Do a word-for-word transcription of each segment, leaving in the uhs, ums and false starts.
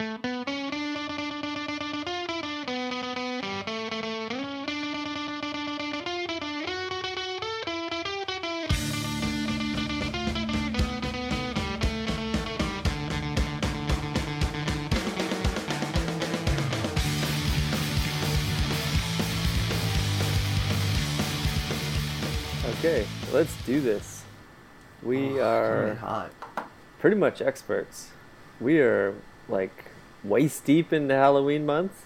Okay, let's do this. We oh, are hot. Pretty much experts. We are like waist deep into Halloween month.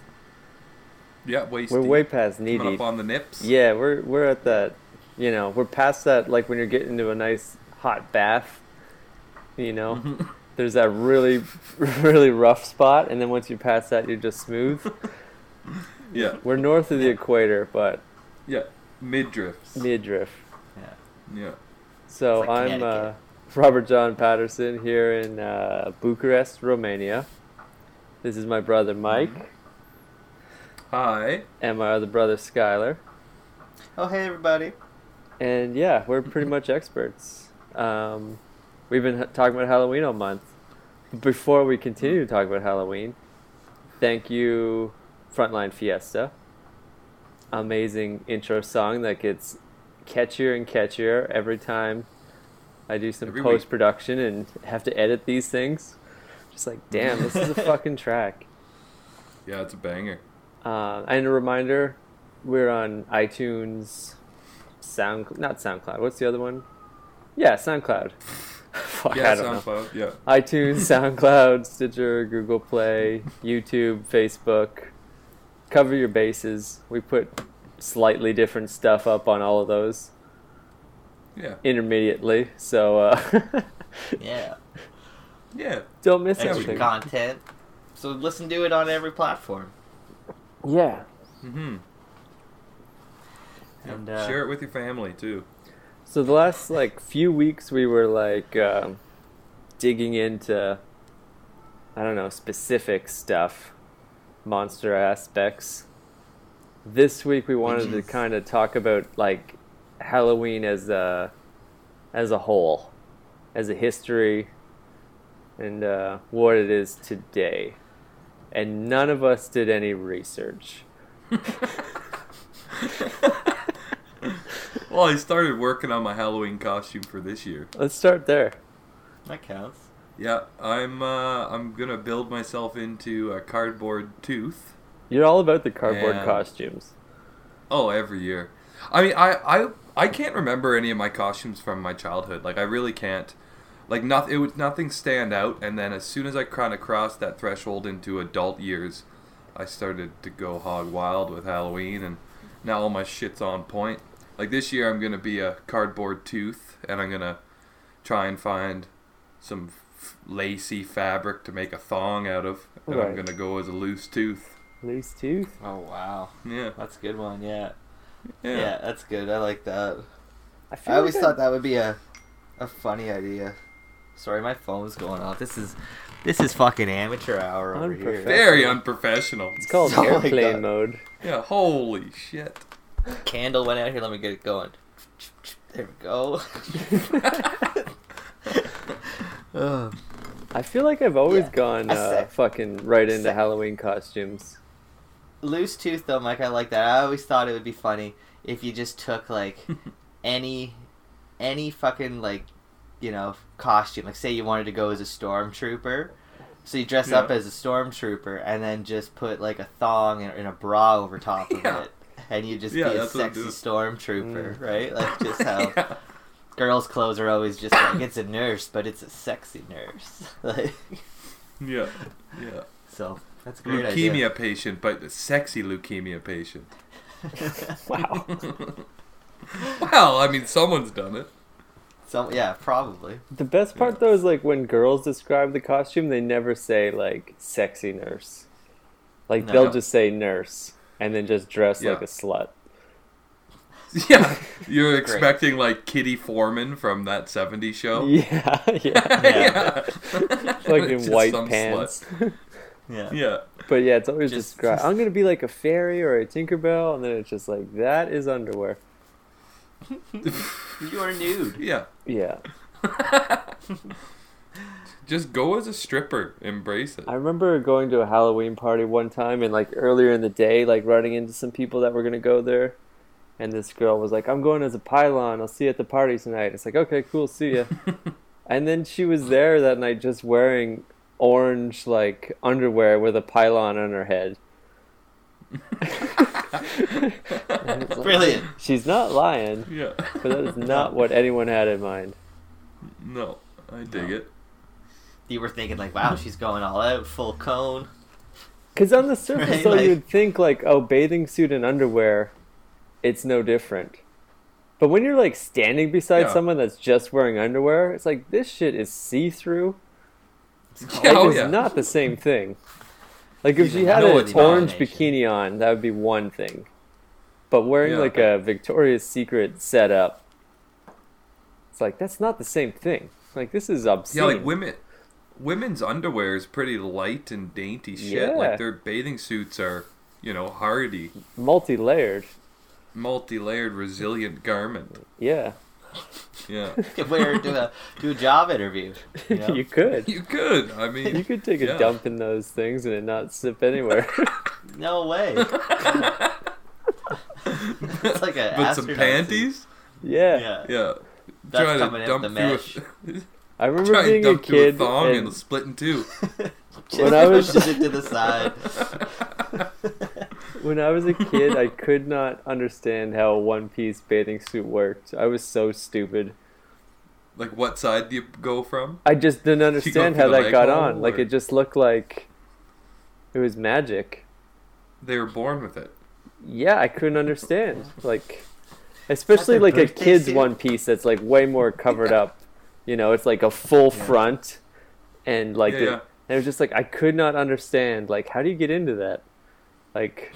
Yeah, waist we're deep. We're way past knee deep. Coming up on the nips. Yeah, we're we're at that. You know, we're past that. Like when you're getting into a nice hot bath, you know, mm-hmm. there's that really really rough spot, and then once you pass that, you're just smooth. Yeah, we're north of the equator, but yeah, midriffs. Midriff. Yeah. So like I'm uh, Robert John Patterson here in uh, Bucharest, Romania. This is my brother Mike. Mm-hmm. Hi. And my other brother Skylar. Oh, hey everybody. And yeah, we're pretty much experts. Um, we've been talking about Halloween all month. Before we continue to talk about Halloween, thank you Frontline Fiesta. Amazing intro song that gets catchier and catchier every time I do some every post-production week. And have to edit these things. Just like, damn, this is a fucking track. Yeah, it's a banger. Uh, and a reminder, we're on iTunes, Sound, not SoundCloud, what's the other one? Yeah, SoundCloud. Fuck, yeah, I don't SoundCloud, know. Yeah. iTunes, SoundCloud, Stitcher, Google Play, YouTube, Facebook. Cover your bases. We put slightly different stuff up on all of those. Yeah. Intermediately. So uh yeah. Yeah. Don't miss extra anything. Content. So listen to it on every platform. Yeah. Mhm. And uh, share it with your family too. So the last like few weeks we were like um digging into I don't know, specific stuff, monster aspects. This week we wanted to kind of talk about like Halloween as a as a whole, as a history, and uh, what it is today. And none of us did any research. Well, I started working on my Halloween costume for this year. Let's start there. That counts. Yeah, I'm uh, I'm gonna build myself into a cardboard tooth. You're all about the cardboard and, costumes. Oh, every year. I mean, I, I I can't remember any of my costumes from my childhood. Like, I really can't. Like, not, it was, nothing stand out. And then as soon as I kind of crossed that threshold into adult years, I started to go hog wild with Halloween. And now all my shit's on point. Like, this year I'm going to be a cardboard tooth. And I'm going to try and find some f- lacy fabric to make a thong out of. And right. I'm going to go as a loose tooth. Loose tooth. Oh wow. Yeah. That's a good one, yeah. Yeah, yeah that's good. I like that. I, feel I always like thought that would be a a funny idea. Sorry, my phone's going off. This is this is fucking amateur hour over here. Very unprofessional. It's called oh airplane mode. Yeah, holy shit. Candle went out here, let me get it going. There we go. uh, I feel like I've always yeah. gone uh, fucking right into Sick. Halloween costumes. Loose tooth though, Mike, I like that. I always thought it would be funny if you just took like any any fucking like, you know, costume. Like say you wanted to go as a stormtrooper. So you dress yeah. up as a stormtrooper and then just put like a thong and, and a bra over top of yeah. it. And you just yeah, be a sexy stormtrooper, mm. right? Like just how yeah. girls' clothes are always just like it's a nurse, but it's a sexy nurse. Like Yeah. Yeah. So that's a great idea. Leukemia patient, but a sexy leukemia patient. Wow. Well, I mean, someone's done it. Some, yeah, probably. The best part, yeah. though, is like when girls describe the costume, they never say, like, sexy nurse. Like, no. they'll just say nurse and then just dress yeah. like a slut. Yeah. You're expecting, like, Kitty Foreman from that seventies show? Yeah, yeah. yeah. yeah. Like in white pants. Slut. Yeah. yeah. But yeah, it's always just, described. Just... I'm going to be like a fairy or a Tinkerbell, and then it's just like, that is underwear. You are nude. Yeah. Yeah. Just go as a stripper. Embrace it. I remember going to a Halloween party one time, and like earlier in the day, like running into some people that were going to go there. And this girl was like, I'm going as a pylon. I'll see you at the party tonight. It's like, okay, cool. See ya. And then she was there that night just wearing orange like underwear with a pylon on her head. Like, brilliant. She's not lying. Yeah. But that is not what anyone had in mind. No, I dig no. it. You were thinking like, wow, she's going all out, full cone. Because on the surface, right? though, like... you'd think like, oh, bathing suit and underwear, it's no different. But when you're like standing beside yeah. someone that's just wearing underwear, it's like, this shit is see-through. Yeah, like, oh, it's yeah. not the same thing. Like if she had no an orange bikini on, that would be one thing. But wearing yeah. like a Victoria's Secret setup, it's like, that's not the same thing. Like this is obscene. Yeah, like women, women's underwear is pretty light and dainty shit. Yeah. Like their bathing suits are, you know, hardy, multi-layered, multi-layered, resilient garment. Yeah. Yeah. You could wear do a do a job interview. You know? You could. You could. I mean, you could take a yeah. dump in those things and it not sip anywhere. No way. It's like a But some panties? Yeah. Yeah. yeah. That's trying coming to dump the mesh. A, I remember being dump a kid a thong and, and split in two. When I was just to the side. When I was a kid, I could not understand how a one-piece bathing suit worked. I was so stupid. Like, what side do you go from? I just didn't understand how that got on. Or... Like, it just looked like it was magic. They were born with it. Yeah, I couldn't understand. Like, especially like a kid's one-piece that's like way more covered yeah. up. You know, it's like a full yeah. front, and like, yeah, the, yeah. and it was just like I could not understand. Like, how do you get into that? Like,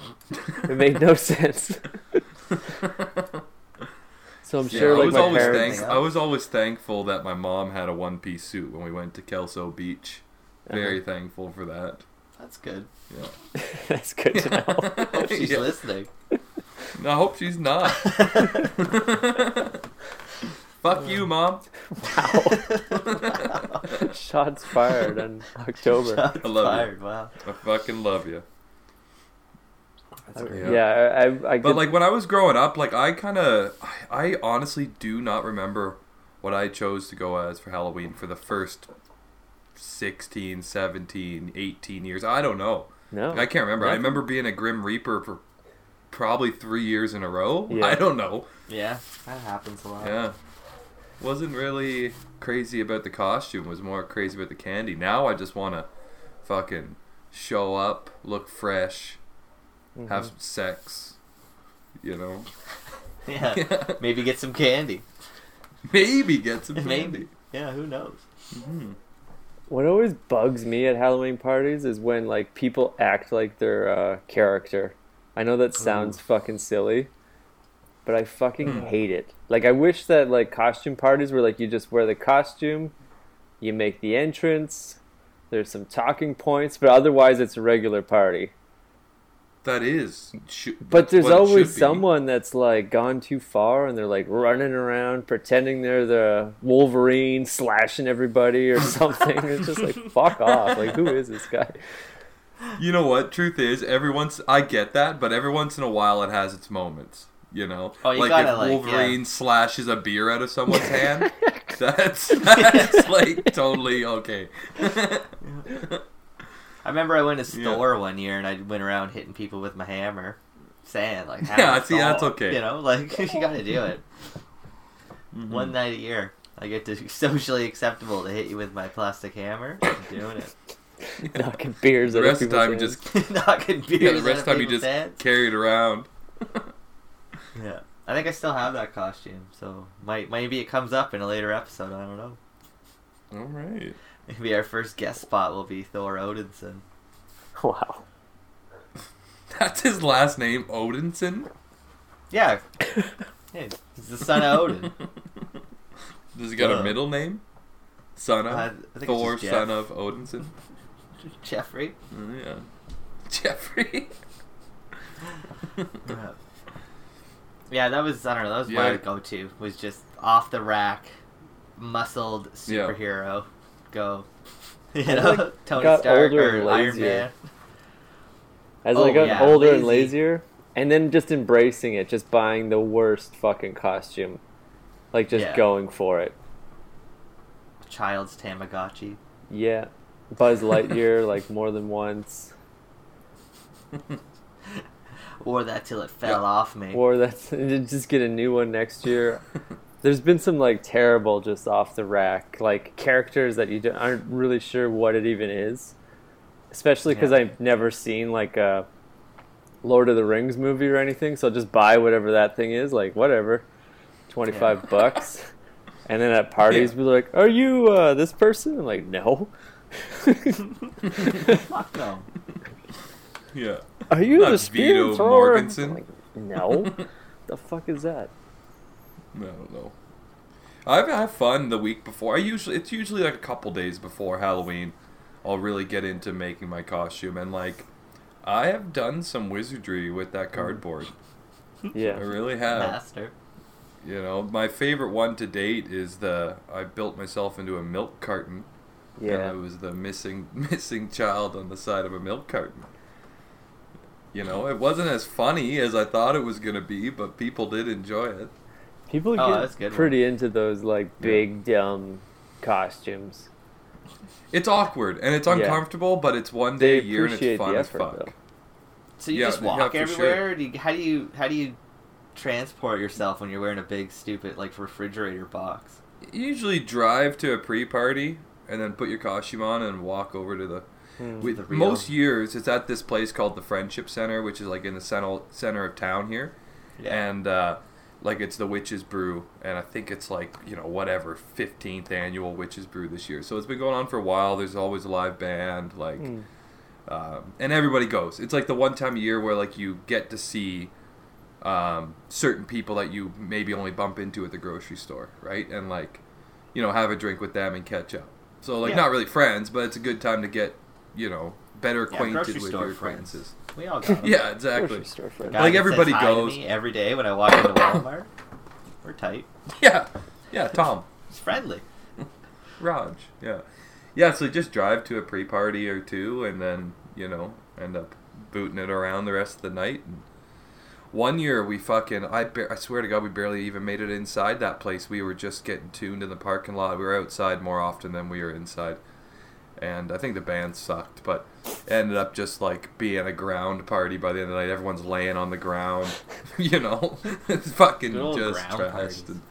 it made no sense. So I'm yeah, sure, like, my parents... Thank- I was always thankful that my mom had a one-piece suit when we went to Kelso Beach. Very uh-huh. thankful for that. That's good. Yeah. That's good to know. I hope she's yeah. listening. No, I hope she's not. Fuck um, you, Mom. Wow. Wow. Shots fired in October. Shots I love fired, you. Wow. I fucking love you. Yeah, yeah I, I but like when I was growing up, like I kind of, I, I honestly do not remember what I chose to go as for Halloween for the first sixteen, seventeen, eighteen years. I don't know. No, like, I can't remember. Nothing. I remember being a Grim Reaper for probably three years in a row. Yeah. I don't know. Yeah, that happens a lot. Yeah, wasn't really crazy about the costume. Was more crazy about the candy. Now I just want to fucking show up, look fresh. Mm-hmm. Have some sex, you know. Yeah. yeah. Maybe get some candy. Maybe get some Maybe. candy. Yeah, who knows? Mm-hmm. What always bugs me at Halloween parties is when like people act like their uh, character. I know that sounds Ooh. fucking silly, but I fucking mm. hate it. Like I wish that like costume parties were like you just wear the costume, you make the entrance, there's some talking points, but otherwise it's a regular party. That is, should, but there's always someone that's like gone too far, and they're like running around pretending they're the Wolverine, slashing everybody or something. It's just like fuck off! Like who is this guy? You know what? Truth is, every once I get that, but every once in a while it has its moments. You know, oh, you like gotta, if Wolverine like, yeah. slashes a beer out of someone's hand, that's that's like totally okay. I remember I went to a store yeah. one year and I went around hitting people with my hammer, saying like, "Yeah, see, that's okay." You know, like you got to do it. Mm-hmm. One night a year, I get to socially acceptable to hit you with my plastic hammer. I'm doing it. Yeah. Knocking beers. The rest of the time, just knocking beers. Yeah, the rest of the time, you just hands. carry it around. Yeah, I think I still have that costume, so might maybe it comes up in a later episode. I don't know. All right. Maybe our first guest spot will be Thor Odinson. Wow. That's his last name, Odinson? Yeah. Hey, he's the son of Odin. Does he got uh, a middle name? Son of? I, I Thor, son of Odinson? Jeffrey? Mm, yeah. Jeffrey? yeah. yeah, that was, I don't know, that was yeah. my go-to. Was just off the rack, muscled superhero. Yeah. Go. You know, like, Tony got Stark older or Iron Man. As oh, I got yeah, older lazy. and lazier, and then just embracing it, just buying the worst fucking costume, like just yeah. going for it. Child's Tamagotchi. Yeah, Buzz Lightyear like more than once. Wore that till it fell yeah. off me. Wore that. Just get a new one next year. There's been some like terrible, just off the rack, like characters that you don't, aren't really sure what it even is. Especially because yeah. I've never seen like a Lord of the Rings movie or anything, so I'll just buy whatever that thing is, like whatever, twenty-five yeah. bucks. And then at parties, yeah. we're like, "Are you uh, this person?" I'm like, "No." Fuck no. Yeah. Are you Not the Vito Morganson? Like, no. The fuck is that? I don't know. I've had fun the week before. I usually it's usually like a couple days before Halloween. I'll really get into making my costume, and like, I have done some wizardry with that cardboard. Yeah, I really have. Master. You know, my favorite one to date is the I built myself into a milk carton. Yeah, and I was the missing missing child on the side of a milk carton. You know, it wasn't as funny as I thought it was gonna be, but people did enjoy it. People oh, get pretty one. into those like big yeah. dumb costumes. It's awkward, and it's uncomfortable, yeah. but it's one day a year, and it's fun effort, as fuck. Though. So you yeah, just walk yeah, everywhere? Sure. Do you, how do you how do you transport yourself when you're wearing a big, stupid, like, refrigerator box? You usually drive to a pre-party, and then put your costume on and walk over to the... Mm, we, the most years, it's at this place called the Friendship Center, which is, like, in the center, center of town here. Yeah. And, uh, like, it's the Witch's Brew, and I think it's, like, you know, whatever, fifteenth annual Witch's Brew this year. So it's been going on for a while. There's always a live band, like, mm. um, and everybody goes. It's, like, the one time a year where, like, you get to see um, certain people that you maybe only bump into at the grocery store, right? And, like, you know, have a drink with them and catch up. So, like, yeah. not really friends, but it's a good time to get, you know, better acquainted yeah, with your friends. acquaintances. We all got them. Yeah, exactly. Like, everybody goes. Every day when I walk into Walmart, we're tight. Yeah. Yeah, Tom. It's friendly. Raj. Yeah. Yeah, so just drive to a pre-party or two and then, you know, end up booting it around the rest of the night. And one year we fucking, I, ba- I swear to God, we barely even made it inside that place. We were just getting tuned in the parking lot. We were outside more often than we were inside. And I think the band sucked, but ended up just, like, being a ground party by the end of the night. Everyone's laying on the ground, you know? Fucking just trashed. And,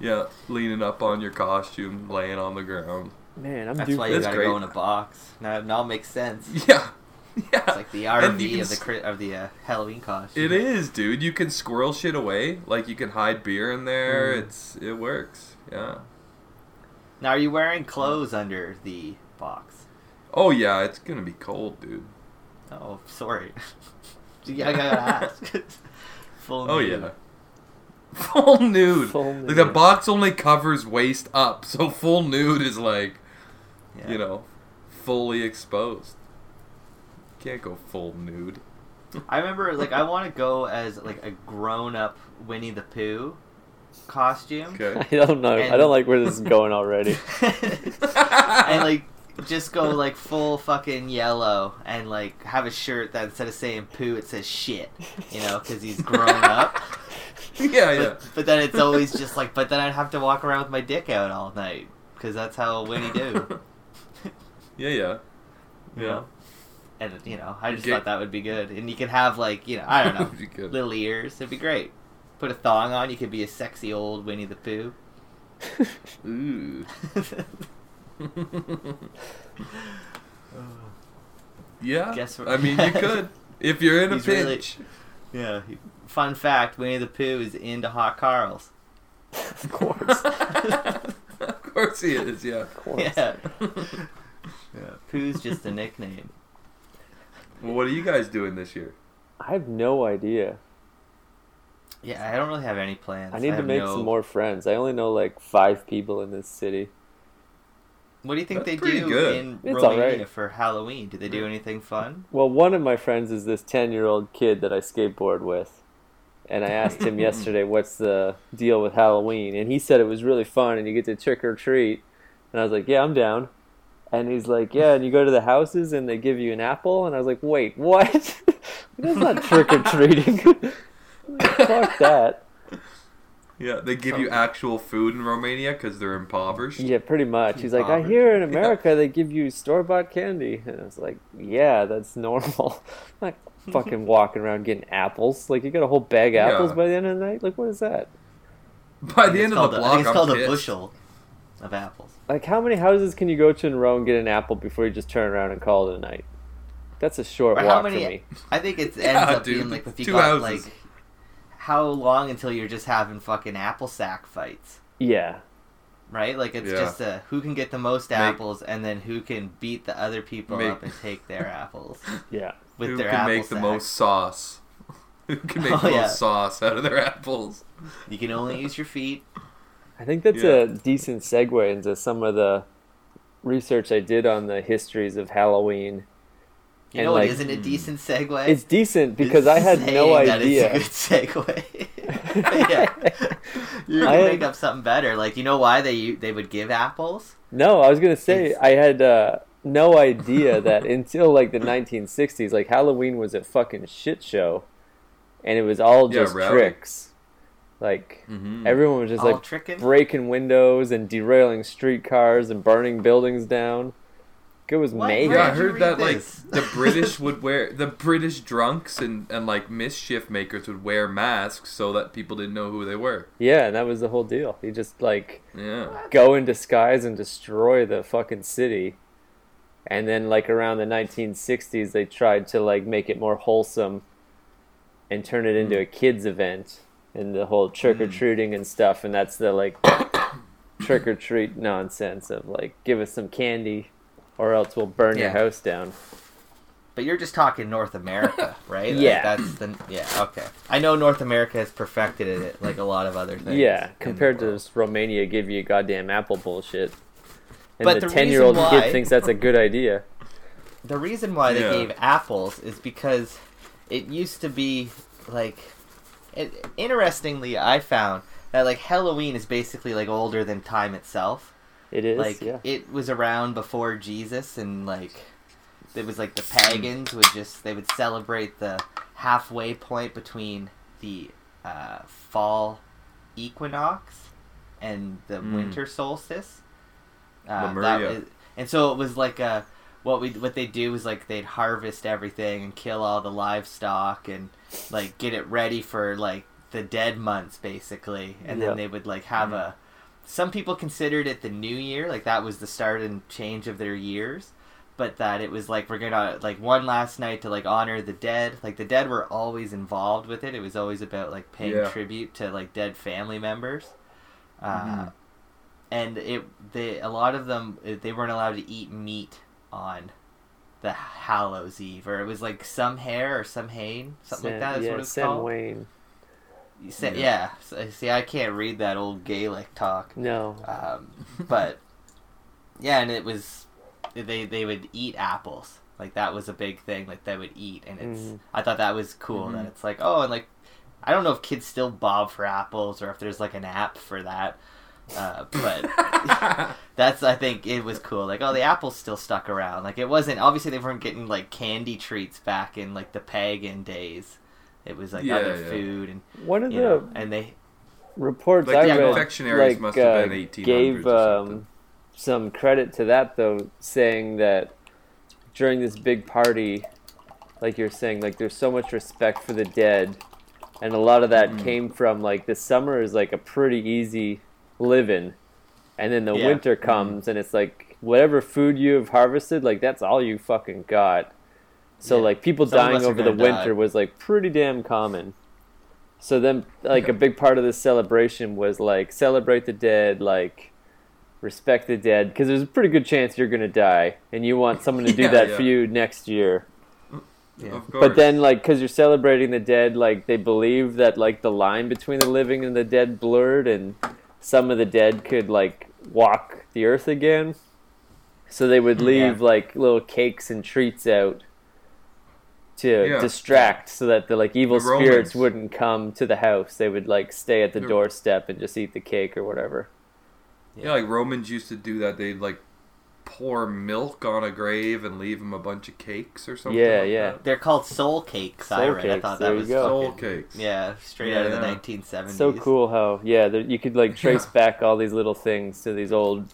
yeah, leaning up on your costume, laying on the ground. Man, I'm That's due. why you That's gotta great. go in a box. Now it all makes sense. Yeah. Yeah. It's like the R and D of the, cri- of the uh, Halloween costume. It is, dude. You can squirrel shit away. Like, you can hide beer in there. Mm. It's It works. Yeah. Now, are you wearing clothes under the... box? Oh yeah, it's gonna be cold, dude. Oh, sorry. yeah, I gotta ask. Full oh nude. yeah. Full nude. Full nude. Like, the box only covers waist up, so full nude is like, yeah. you know, fully exposed. Can't go full nude. I remember, like, I want to go as like a grown-up Winnie the Pooh costume. Okay. I don't know. And... I don't like where this is going already. And like. Just go, like, full fucking yellow and, like, have a shirt that instead of saying poo, it says shit, you know, because he's grown up. Yeah, yeah. But, but then it's always just, like, but then I'd have to walk around with my dick out all night, because that's how Winnie do. Yeah, yeah. Yeah. You know? And, you know, I just Get- thought that would be good. And you could have, like, you know, I don't know, little ears. It'd be great. Put a thong on, you could be a sexy old Winnie the Pooh. Ooh. Yeah, Guess I mean you could if you're in a pinch. Really, yeah. Fun fact: Winnie the Pooh is into hot Carls. Of course, of course he is. Yeah, of course. Yeah. yeah. Pooh's just a nickname. Well, what are you guys doing this year? I have no idea. Yeah, I don't really have any plans. I need I to make no... some more friends. I only know like five people in this city. What do you think That's they do good. in it's Romania right. for Halloween? Do they do anything fun? Well, one of my friends is this ten-year-old kid that I skateboard with. And I asked him yesterday, what's the deal with Halloween? And he said it was really fun and you get to trick or treat. And I was like, yeah, I'm down. And he's like, yeah, and you go to the houses and they give you an apple. And I was like, wait, what? That's not trick-or-treating. Fuck that. Yeah, they give you actual food in Romania because they're impoverished. Yeah, pretty much. He's like, I hear in America yeah. they give you store-bought candy. And I was like, yeah, that's normal. I'm not fucking walking around getting apples. Like, you got a whole bag of apples yeah. by the end of the night? Like, what is that? By the end of the a, block, I think it's called I'm a pissed. bushel of apples. Like, how many houses can you go to in Rome and get an apple before you just turn around and call it a night? That's a short or walk many, for me. I think it ends yeah, up dude, being, like, if you two got, houses. like, how long until you're just having fucking apple sack fights? Yeah. Right? Like, it's yeah. just a, who can get the most apples, make, and then who can beat the other people make, up and take their apples. Yeah. With who their can apple make sack. the most sauce? Who can make oh, the most yeah. sauce out of their apples? You can only use your feet. I think that's yeah. a decent segue into some of the research I did on the histories of Halloween. You and know like, what isn't a decent segue? It's decent because it's I had no idea. That it's a good segue. yeah. You can make up something better. Like, you know why they they would give apples? No, I was going to say it's... I had uh, no idea that until like the nineteen sixties, like Halloween was a fucking shit show. And it was all just yeah, tricks. Like, mm-hmm. everyone was just, all like, tricking? breaking windows and derailing streetcars and burning buildings down. It was amazing. Yeah, I heard that, this? like, the British would wear... The British drunks and, and, like, mischief makers would wear masks so that people didn't know who they were. Yeah, and that was the whole deal. You just, like, yeah. go in disguise and destroy the fucking city. And then, like, around the nineteen sixties, they tried to, like, make it more wholesome and turn it into a kids' event. And the whole trick-or-treating and stuff, and that's the, like, trick-or-treat nonsense of, like, give us some candy or else we'll burn yeah. your house down. But you're just talking North America, right? yeah. Like, that's the... Yeah, okay. I know North America has perfected it, like a lot of other things. Yeah, compared to this Romania give you goddamn apple bullshit. And but the ten-year-old why... kid thinks that's a good idea. The reason why they yeah. gave apples is because it used to be, like... It, interestingly, I found that, like, Halloween is basically, like, older than time itself. It is, like, yeah. it was around before Jesus, and, like, it was, like, the pagans would just, they would celebrate the halfway point between the uh, fall equinox and the mm. winter solstice. Uh, that was, and so it was, like, a, what we what they'd do is, like, they'd harvest everything and kill all the livestock and... like get it ready for like the dead months basically, and yep. then they would like have mm-hmm. a some people considered it the new year, like that was the start and change of their years, but that it was like we're gonna like one last night to like honor the dead. Like the dead were always involved with it. It was always about like paying yeah. tribute to like dead family members. Mm-hmm. uh and it they a lot of them they weren't allowed to eat meat on the Hallows Eve, or it was like some hair or some hain, something Sam, like that is yeah, what it's Sam called. Wayne. You said, yeah, yeah. See, I can't read that old Gaelic talk. No. Um, but yeah, and it was they they would eat apples, like that was a big thing. Like they would eat, and it's mm-hmm. I thought that was cool. Mm-hmm. That it's like oh, and like I don't know if kids still bob for apples or if there's like an app for that. Uh, but that's I think it was cool. Like, oh, the apple's still stuck around. Like, it wasn't obviously they weren't getting like candy treats back in like the pagan days. It was like yeah, other yeah. food and one of the know, and they reports like, I the confectionaries like, must uh, have been eighteen hundreds gave um, some credit to that though, saying that during this big party, like you're saying, like there's so much respect for the dead, and a lot of that mm. came from like the summer is like a pretty easy. Living, and then the yeah. winter comes, and it's like whatever food you have harvested, like that's all you fucking got. So yeah. like people Some dying over the winter die. was like pretty damn common. So then, like yeah. a big part of this celebration was like celebrate the dead, like respect the dead, because there's a pretty good chance you're gonna die, and you want someone to do yeah, that yeah. for you next year. Yeah. Of course. But then, like, because you're celebrating the dead, like they believe that like the line between the living and the dead blurred and. Some of the dead could, like, walk the earth again. So they would leave, yeah. like, little cakes and treats out to yeah. distract so that the, like, evil the spirits wouldn't come to the house. They would, like, stay at the, the doorstep and just eat the cake or whatever. Yeah. yeah, like, Romans used to do that. They'd, like, pour milk on a grave and leave him a bunch of cakes or something. Yeah, like yeah. That. They're called soul cakes. Soul I read. Cakes. I thought that there was you go. Soul fucking, cakes. Yeah, straight yeah, out of yeah. the nineteen seventies. So cool how yeah, there, you could like trace yeah. back all these little things to these old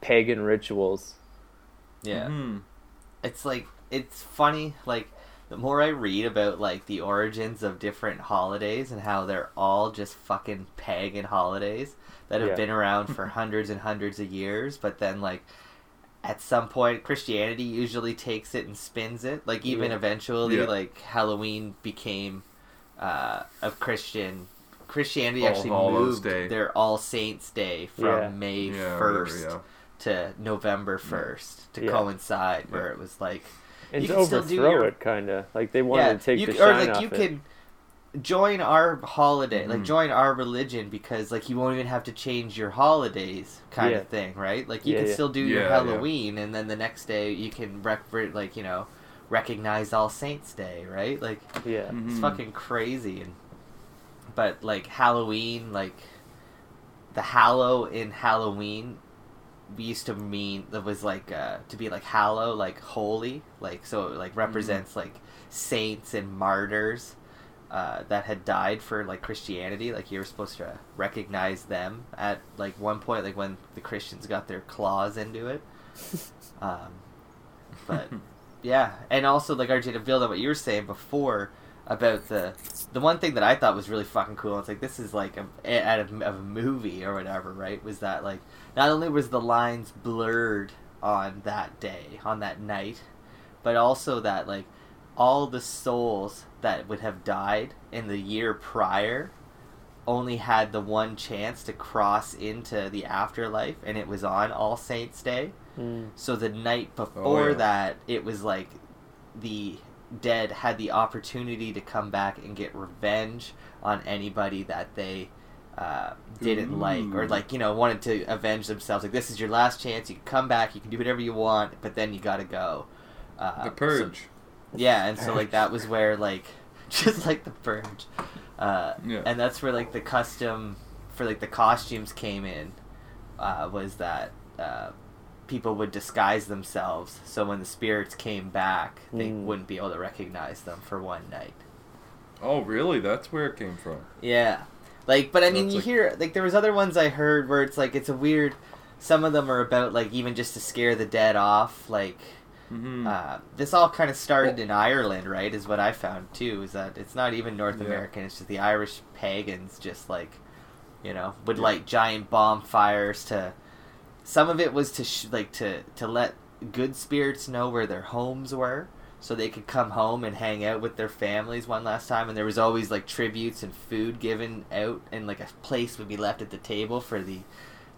pagan rituals. Yeah, mm-hmm. It's like it's funny. Like the more I read about like the origins of different holidays and how they're all just fucking pagan holidays that have yeah. been around for hundreds and hundreds of years, but then like. At some point, Christianity usually takes it and spins it. Like, even yeah. eventually, yeah. like, Halloween became uh, a Christian. Christianity all, actually all moved their All Saints Day from yeah. May first yeah, yeah. to November first yeah. to yeah. coincide, where yeah. it was like... And you to can overthrow still do your... it, kind of. Like, they wanted yeah, to take you, the shine Or, like, off you it. Can... join our holiday, like mm. join our religion, because like you won't even have to change your holidays kind yeah. of thing, right? Like you yeah, can yeah. still do yeah, your Halloween yeah. and then the next day you can rec- like you know recognize All Saints Day, right? Like yeah mm-hmm. it's fucking crazy. And but like Halloween, like the hallow in Halloween we used to mean that was like uh to be like hallow, like holy, like so it like represents mm. like saints and martyrs Uh, that had died for like Christianity. Like you were supposed to recognize them at like one point, like when the Christians got their claws into it. Um, but yeah, and also like R J, to build on what you were saying before about the the one thing that I thought was really fucking cool. It's like this is like a, out of, of a movie or whatever, right? Was that like not only was the lines blurred on that day, on that night, but also that like all the souls that would have died in the year prior only had the one chance to cross into the afterlife, and it was on All Saints Day. Mm. So the night before oh, yeah. that, it was like the dead had the opportunity to come back and get revenge on anybody that they uh, didn't Ooh. like, or like, you know, wanted to avenge themselves. Like, this is your last chance. You can come back. You can do whatever you want, but then you got to go. Uh, the Purge. So, yeah, and so, like, that was where, like, just, like, the Purge. Uh, yeah. And that's where, like, the custom for, like, the costumes came in, uh, was that uh, people would disguise themselves, so when the spirits came back, they mm. wouldn't be able to recognize them for one night. Oh, really? That's where it came from? Yeah. Like, but, I mean, that's you like... hear, like, there was other ones I heard where it's, like, it's a weird, some of them are about, like, even just to scare the dead off, like... Mm-hmm. Uh, this all kind of started well, in Ireland, right, is what I found too, is that it's not even North yeah. American, it's just the Irish pagans just like, you know, would yeah. light giant bonfires to, some of it was to sh- like to, to let good spirits know where their homes were, so they could come home and hang out with their families one last time, and there was always like tributes and food given out, and like a place would be left at the table for the,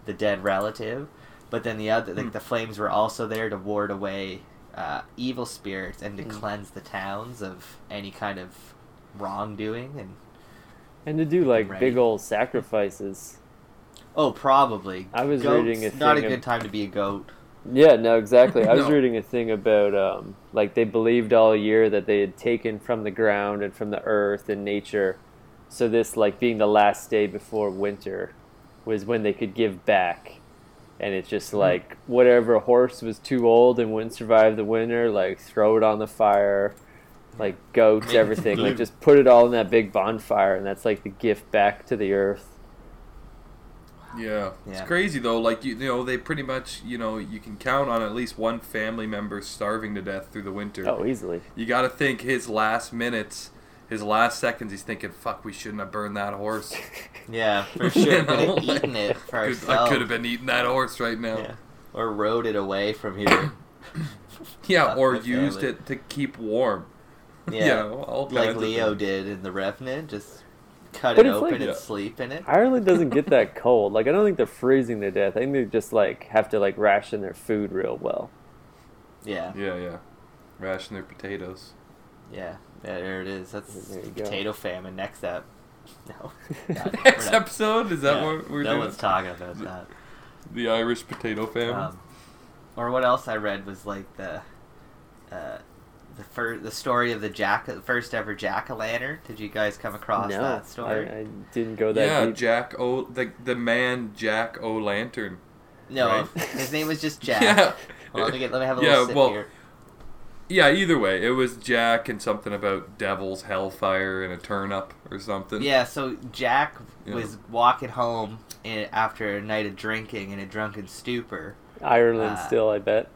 the dead relative, but then the other, mm. like the flames were also there to ward away Uh, evil spirits and to mm. cleanse the towns of any kind of wrongdoing and and to do like right. big old sacrifices. Oh, probably. I was Goats, reading a thing not a good of, time to be a goat. Yeah, no, exactly. no. I was reading a thing about um, like they believed all year that they had taken from the ground and from the earth and nature. So this like being the last day before winter was when they could give back. And it's just like whatever horse was too old and wouldn't survive the winter, like throw it on the fire, like goats, everything, like just put it all in that big bonfire, and that's like the gift back to the earth. Yeah, yeah. It's crazy though. Like you, you know, they pretty much, you know, you can count on at least one family member starving to death through the winter. Oh, easily. You got to think his last minutes. His last seconds, he's thinking, fuck, we shouldn't have burned that horse. Yeah, for sure. Could have eaten it for ourselves. I could have been eating that horse right now. Yeah. Or rode it away from here. yeah, Not or used family. it to keep warm. Yeah, you know, all like Leo did in The Revenant, just cut but it open like, and yeah. sleep in it. Ireland doesn't get that cold. Like, I don't think they're freezing to death. I think they just, like, have to, like, ration their food real well. Yeah. Yeah, yeah. Ration their potatoes. Yeah. Yeah, there it is. That's potato go. famine. Next up. No. God, Next episode? Is that yeah, what we're no doing? No one's talking about that. The Irish potato famine? Um, or what else I read was like the uh, the fir- the story of the jack first ever jack-o'-lantern. Did you guys come across no, that story? I, I didn't go that yeah, deep. Yeah, Jack-o', the, the man Jack-o'-lantern. No, right? His name was just Jack. yeah. Hold on, let me, let me have a yeah, little sip well, here. Yeah, either way, it was Jack and something about devil's hellfire and a turnip or something. Yeah, so Jack yeah. was walking home in, after a night of drinking in a drunken stupor. Ireland uh, still, I bet.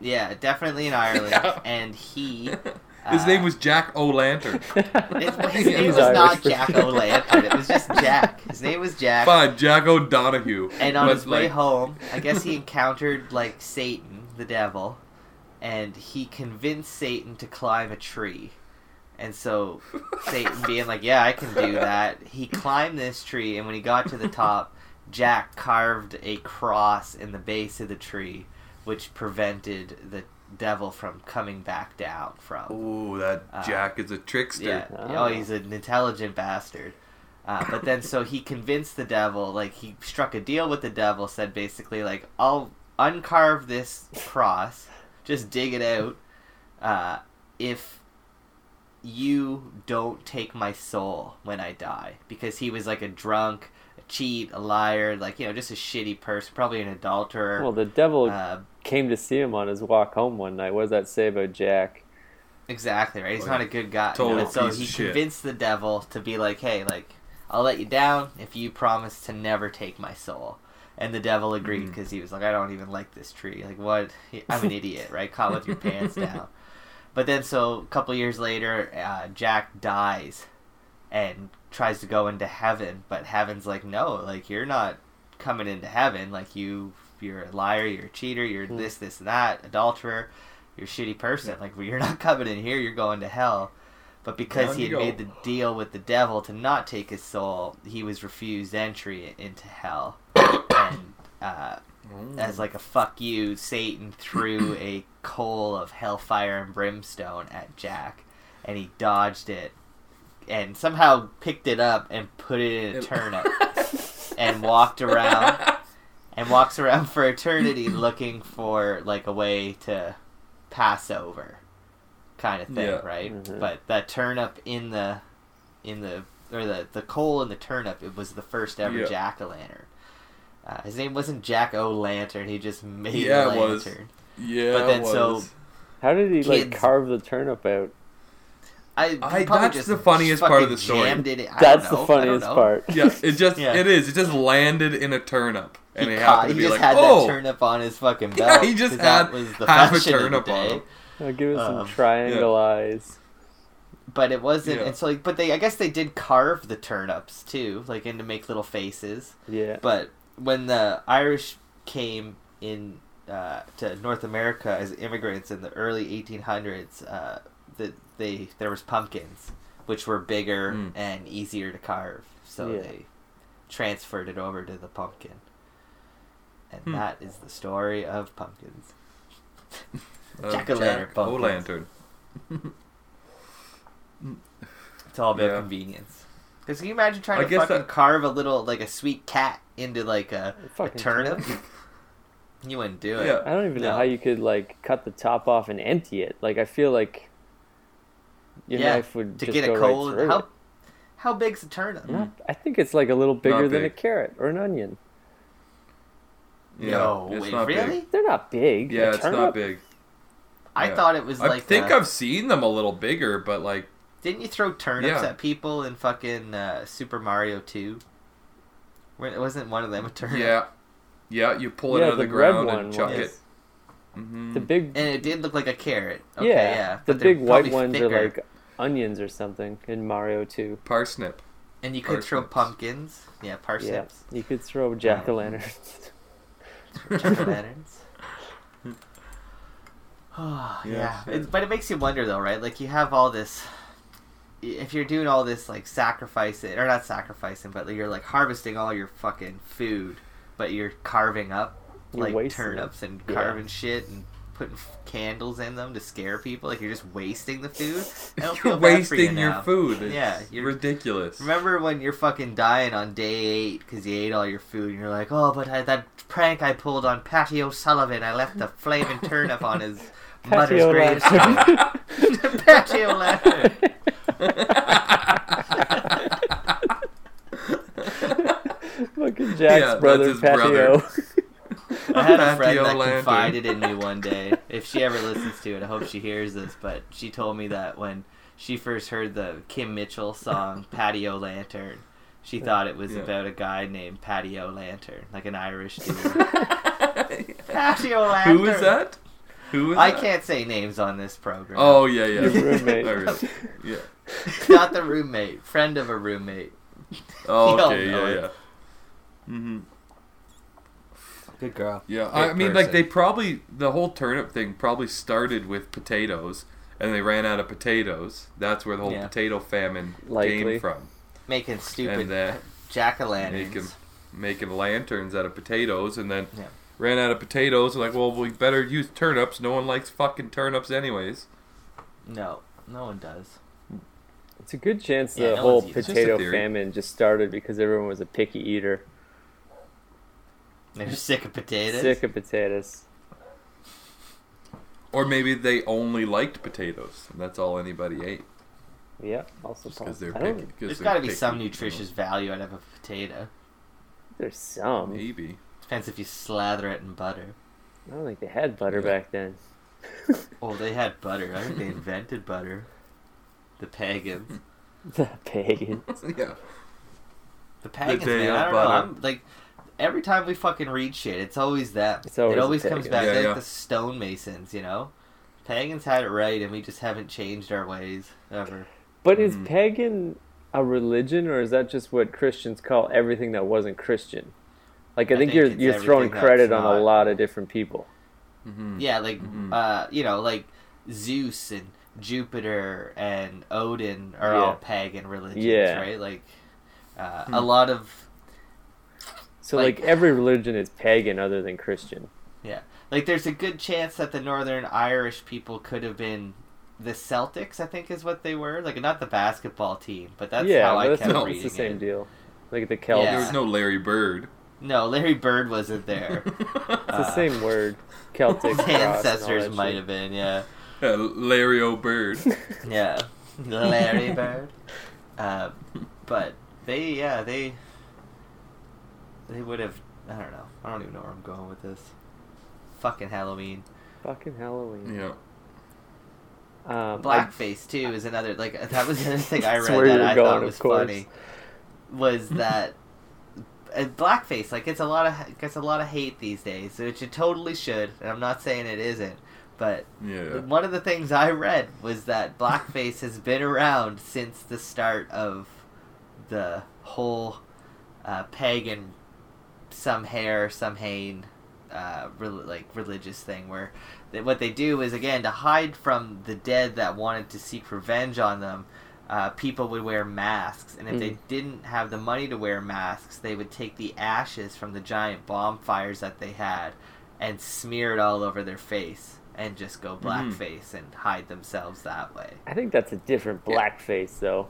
Yeah, definitely in Ireland. Yeah. And he... His uh, name was Jack-o'-lantern. His name was Irish. Not Jack-o'-lantern. It was just Jack. His name was Jack. Fine, Jack O'Donoghue. And on his like... way home, I guess he encountered, like, Satan, the devil, and he convinced Satan to climb a tree. And so Satan being like, yeah, I can do that, he climbed this tree, and when he got to the top, Jack carved a cross in the base of the tree, which prevented the devil from coming back down from. Ooh, that uh, Jack is a trickster. Yeah. Oh. oh, he's an intelligent bastard. Uh, but then, so he convinced the devil, like, he struck a deal with the devil, said basically, like, I'll uncarve this cross, just dig it out, uh, if you don't take my soul when I die. Because he was, like, a drunk, a cheat, a liar, like, you know, just a shitty person, probably an adulterer. Well, the devil... Uh, came to see him on his walk home one night. What does that say about Jack? Exactly, right? He's not a good guy. Total piece of shit. So he convinced the devil to be like, hey, like, I'll let you down if you promise to never take my soul. And the devil agreed because mm. he was like, I don't even like this tree. Like, what? I'm an idiot, right? Caught with your pants down. But then, so a couple years later, uh, Jack dies and tries to go into heaven. But heaven's like, no, like, you're not coming into heaven. Like, you... you're a liar, you're a cheater, you're this, this, that, adulterer, you're a shitty person. Like, you're not coming in here, you're going to hell. But because he had made the deal with the devil to not take his soul, he was refused entry into hell. And uh, mm. as like a fuck you, Satan threw a coal of hellfire and brimstone at Jack, and he dodged it, and somehow picked it up and put it in a turnip, and walked around... And walks around for eternity looking for, like, a way to pass over kind of thing, yeah. right? Mm-hmm. But that turnip in the, in the or the, the coal in the turnip, it was the first ever yeah. Jack-o'-lantern. Uh, his name wasn't Jack-o'-lantern, he just made yeah, a lantern. It was. Yeah, but then, it was. So, how did he, kids, like, carve the turnip out? I, I that's the funniest part of the story. It, that's know, the funniest part. Yeah, it just yeah. it is. It just landed in a turnip, and he, it caught, happened to he be just like, had oh, that turnip on his fucking belt. Yeah, he just had was the half a turnip on him. I'll give him um, some triangle yeah. eyes. But it wasn't. Yeah. It's like, but they. I guess they did carve the turnips too, like, and to make little faces. Yeah. But when the Irish came in uh, to North America as immigrants in the early eighteen hundreds. Uh, That they there was pumpkins, which were bigger mm. and easier to carve, so yeah. they transferred it over to the pumpkin, and mm. that is the story of pumpkins. Jack-o'-lantern pumpkins. It's all about yeah. convenience. Because can you imagine trying I to fucking that... carve a little, like, a sweet cat into, like, a, a, a turnip? You wouldn't do it. Yeah. I don't even no. know how you could, like, cut the top off and empty it. Like, I feel like. Your yeah, knife would to just get go a cold. Right, how, how big's a turnip? Not, I think it's like a little bigger big. than a carrot or an onion. Yeah, no, it's wait, not really? Big. They're not big. Yeah, a it's turnip? not big. I yeah. thought it was I like. I think a, I've seen them a little bigger, but like. Didn't you throw turnips yeah. at people in fucking uh, Super Mario two? It wasn't one of them a turnip. Yeah, yeah, you pull it yeah, out of the, the ground and chuck it. Is. Mm-hmm. The big and it did look like a carrot. Okay, yeah, yeah. The big white ones thicker. are like onions or something in Mario two. Parsnip. And you could parsnips. throw pumpkins. Yeah, parsnips. Yeah, you could throw jack o' lanterns. Jack o' lanterns. Oh yeah, yeah. It, but it makes you wonder though, right? Like, you have all this. If you're doing all this, like, sacrificing or not sacrificing, but you're like harvesting all your fucking food, but you're carving up. Like, wasting. turnips and carving yeah. shit and putting f- candles in them to scare people. Like, you're just wasting the food. I don't you're feel bad for you now. Wasting your food. It's yeah, you're ridiculous. Remember when you're fucking dying on day eight because you ate all your food and you're like, oh, but I, that prank I pulled on Patty O'Sullivan, I left the flaming turnip on his mother's gravestone. Patty O'Lantern. Fucking Jack's yeah, brother, Patio. Brother. had a friend that confided in me one day. If she ever listens to it, I hope she hears this. But she told me that when she first heard the Kim Mitchell song Patio Lantern, she thought it was yeah. about a guy named Patio Lantern, like an Irish dude. Patio Lantern. Who was that? Who was I that? Can't say names on this program. Oh, yeah, yeah. Your roommate. Irish. Yeah. Not the roommate. Friend of a roommate. Oh, okay, yeah, it. yeah. Mm-hmm. Good girl. Yeah, Good I mean, person. like, they probably, the whole turnip thing probably started with potatoes, and they ran out of potatoes. That's where the whole yeah. potato famine Likely. came from. Making stupid uh, jack-o'-lanterns. Making, making lanterns out of potatoes, and then yeah. ran out of potatoes, and like, well, we better use turnips. No one likes fucking turnips anyways. No, no one does. It's a good chance yeah, the no whole potato just famine just started because everyone was a picky eater. They're sick of potatoes. Sick of potatoes. Or maybe they only liked potatoes, and that's all anybody ate. Yeah, also because they're picky. There's got to be some nutritious people. value out of a potato. There's some. Maybe. Depends if you slather it in butter. I don't think they had butter yeah. back then. Oh, they had butter. I think they invented butter. The pagans. The pagans. yeah. The pagans, the man. I don't butter. know. I'm, like... Every time we fucking read shit, it's always that. It's always it always comes back. Yeah, They're yeah. like the stonemasons, you know? Pagans had it right, and we just haven't changed our ways ever. But mm. is pagan a religion, or is that just what Christians call everything that wasn't Christian? Like, I, I think, think you're you're throwing credit on not. a lot of different people. Mm-hmm. Yeah, like, mm-hmm. uh, you know, like Zeus and Jupiter and Odin are yeah. all pagan religions, yeah. right? Like, uh, mm. a lot of... So, like, like, every religion is pagan other than Christian. Yeah. Like, there's a good chance that the Northern Irish people could have been the Celtics, I think is what they were. Like, not the basketball team, but that's yeah, how but I that's kept no, reading it. Yeah, it's the same it. deal. Like, the Celtics. Yeah. There was no Larry Bird. No, Larry Bird wasn't there. It's uh, the same word. Celtic. His ancestors might shit. have been, yeah. Uh, Larry O'Bird. yeah. Larry Bird. Uh, but they, yeah, they... They would have... I don't know. I don't even know where I'm going with this. Fucking Halloween. Fucking Halloween. Yeah. Um, Blackface, too, is another... Like, that was another thing I read that I going, thought was funny. Was that... Blackface, like, gets a lot of gets a lot of hate these days, which it totally should, and I'm not saying it isn't, but yeah. one of the things I read was that blackface has been around since the start of the whole uh, pagan... some hair, some Samhain, uh, re- like religious thing where they, what they do is, again, to hide from the dead that wanted to seek revenge on them, uh, people would wear masks. And if mm. they didn't have the money to wear masks, they would take the ashes from the giant bonfires that they had and smear it all over their face and just go blackface mm. and hide themselves that way. I think that's a different blackface, yeah. though.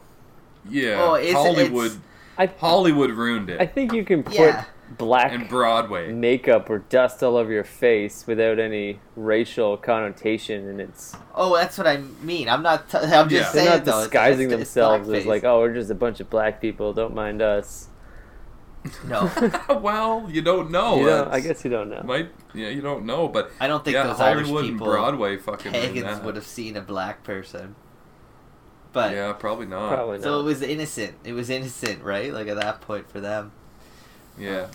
Yeah, well, it's, Hollywood. It's, I, Hollywood ruined it. I think you can put... Yeah. Black and Broadway makeup or dust all over your face without any racial connotation, and it's oh, that's what I mean. I'm not. T- I'm just yeah. saying, they're not though, disguising it's, it's, themselves it's as like, oh, we're just a bunch of black people. Don't mind us. No. Well, you don't know. You know I guess you don't know. Might, yeah, you don't know, but I don't think yeah, those Hollywood Irish people, and Broadway fucking pagans would have seen a black person. But yeah, probably not. Probably not. So it was innocent. It was innocent, right? Like at that point for them. Yeah,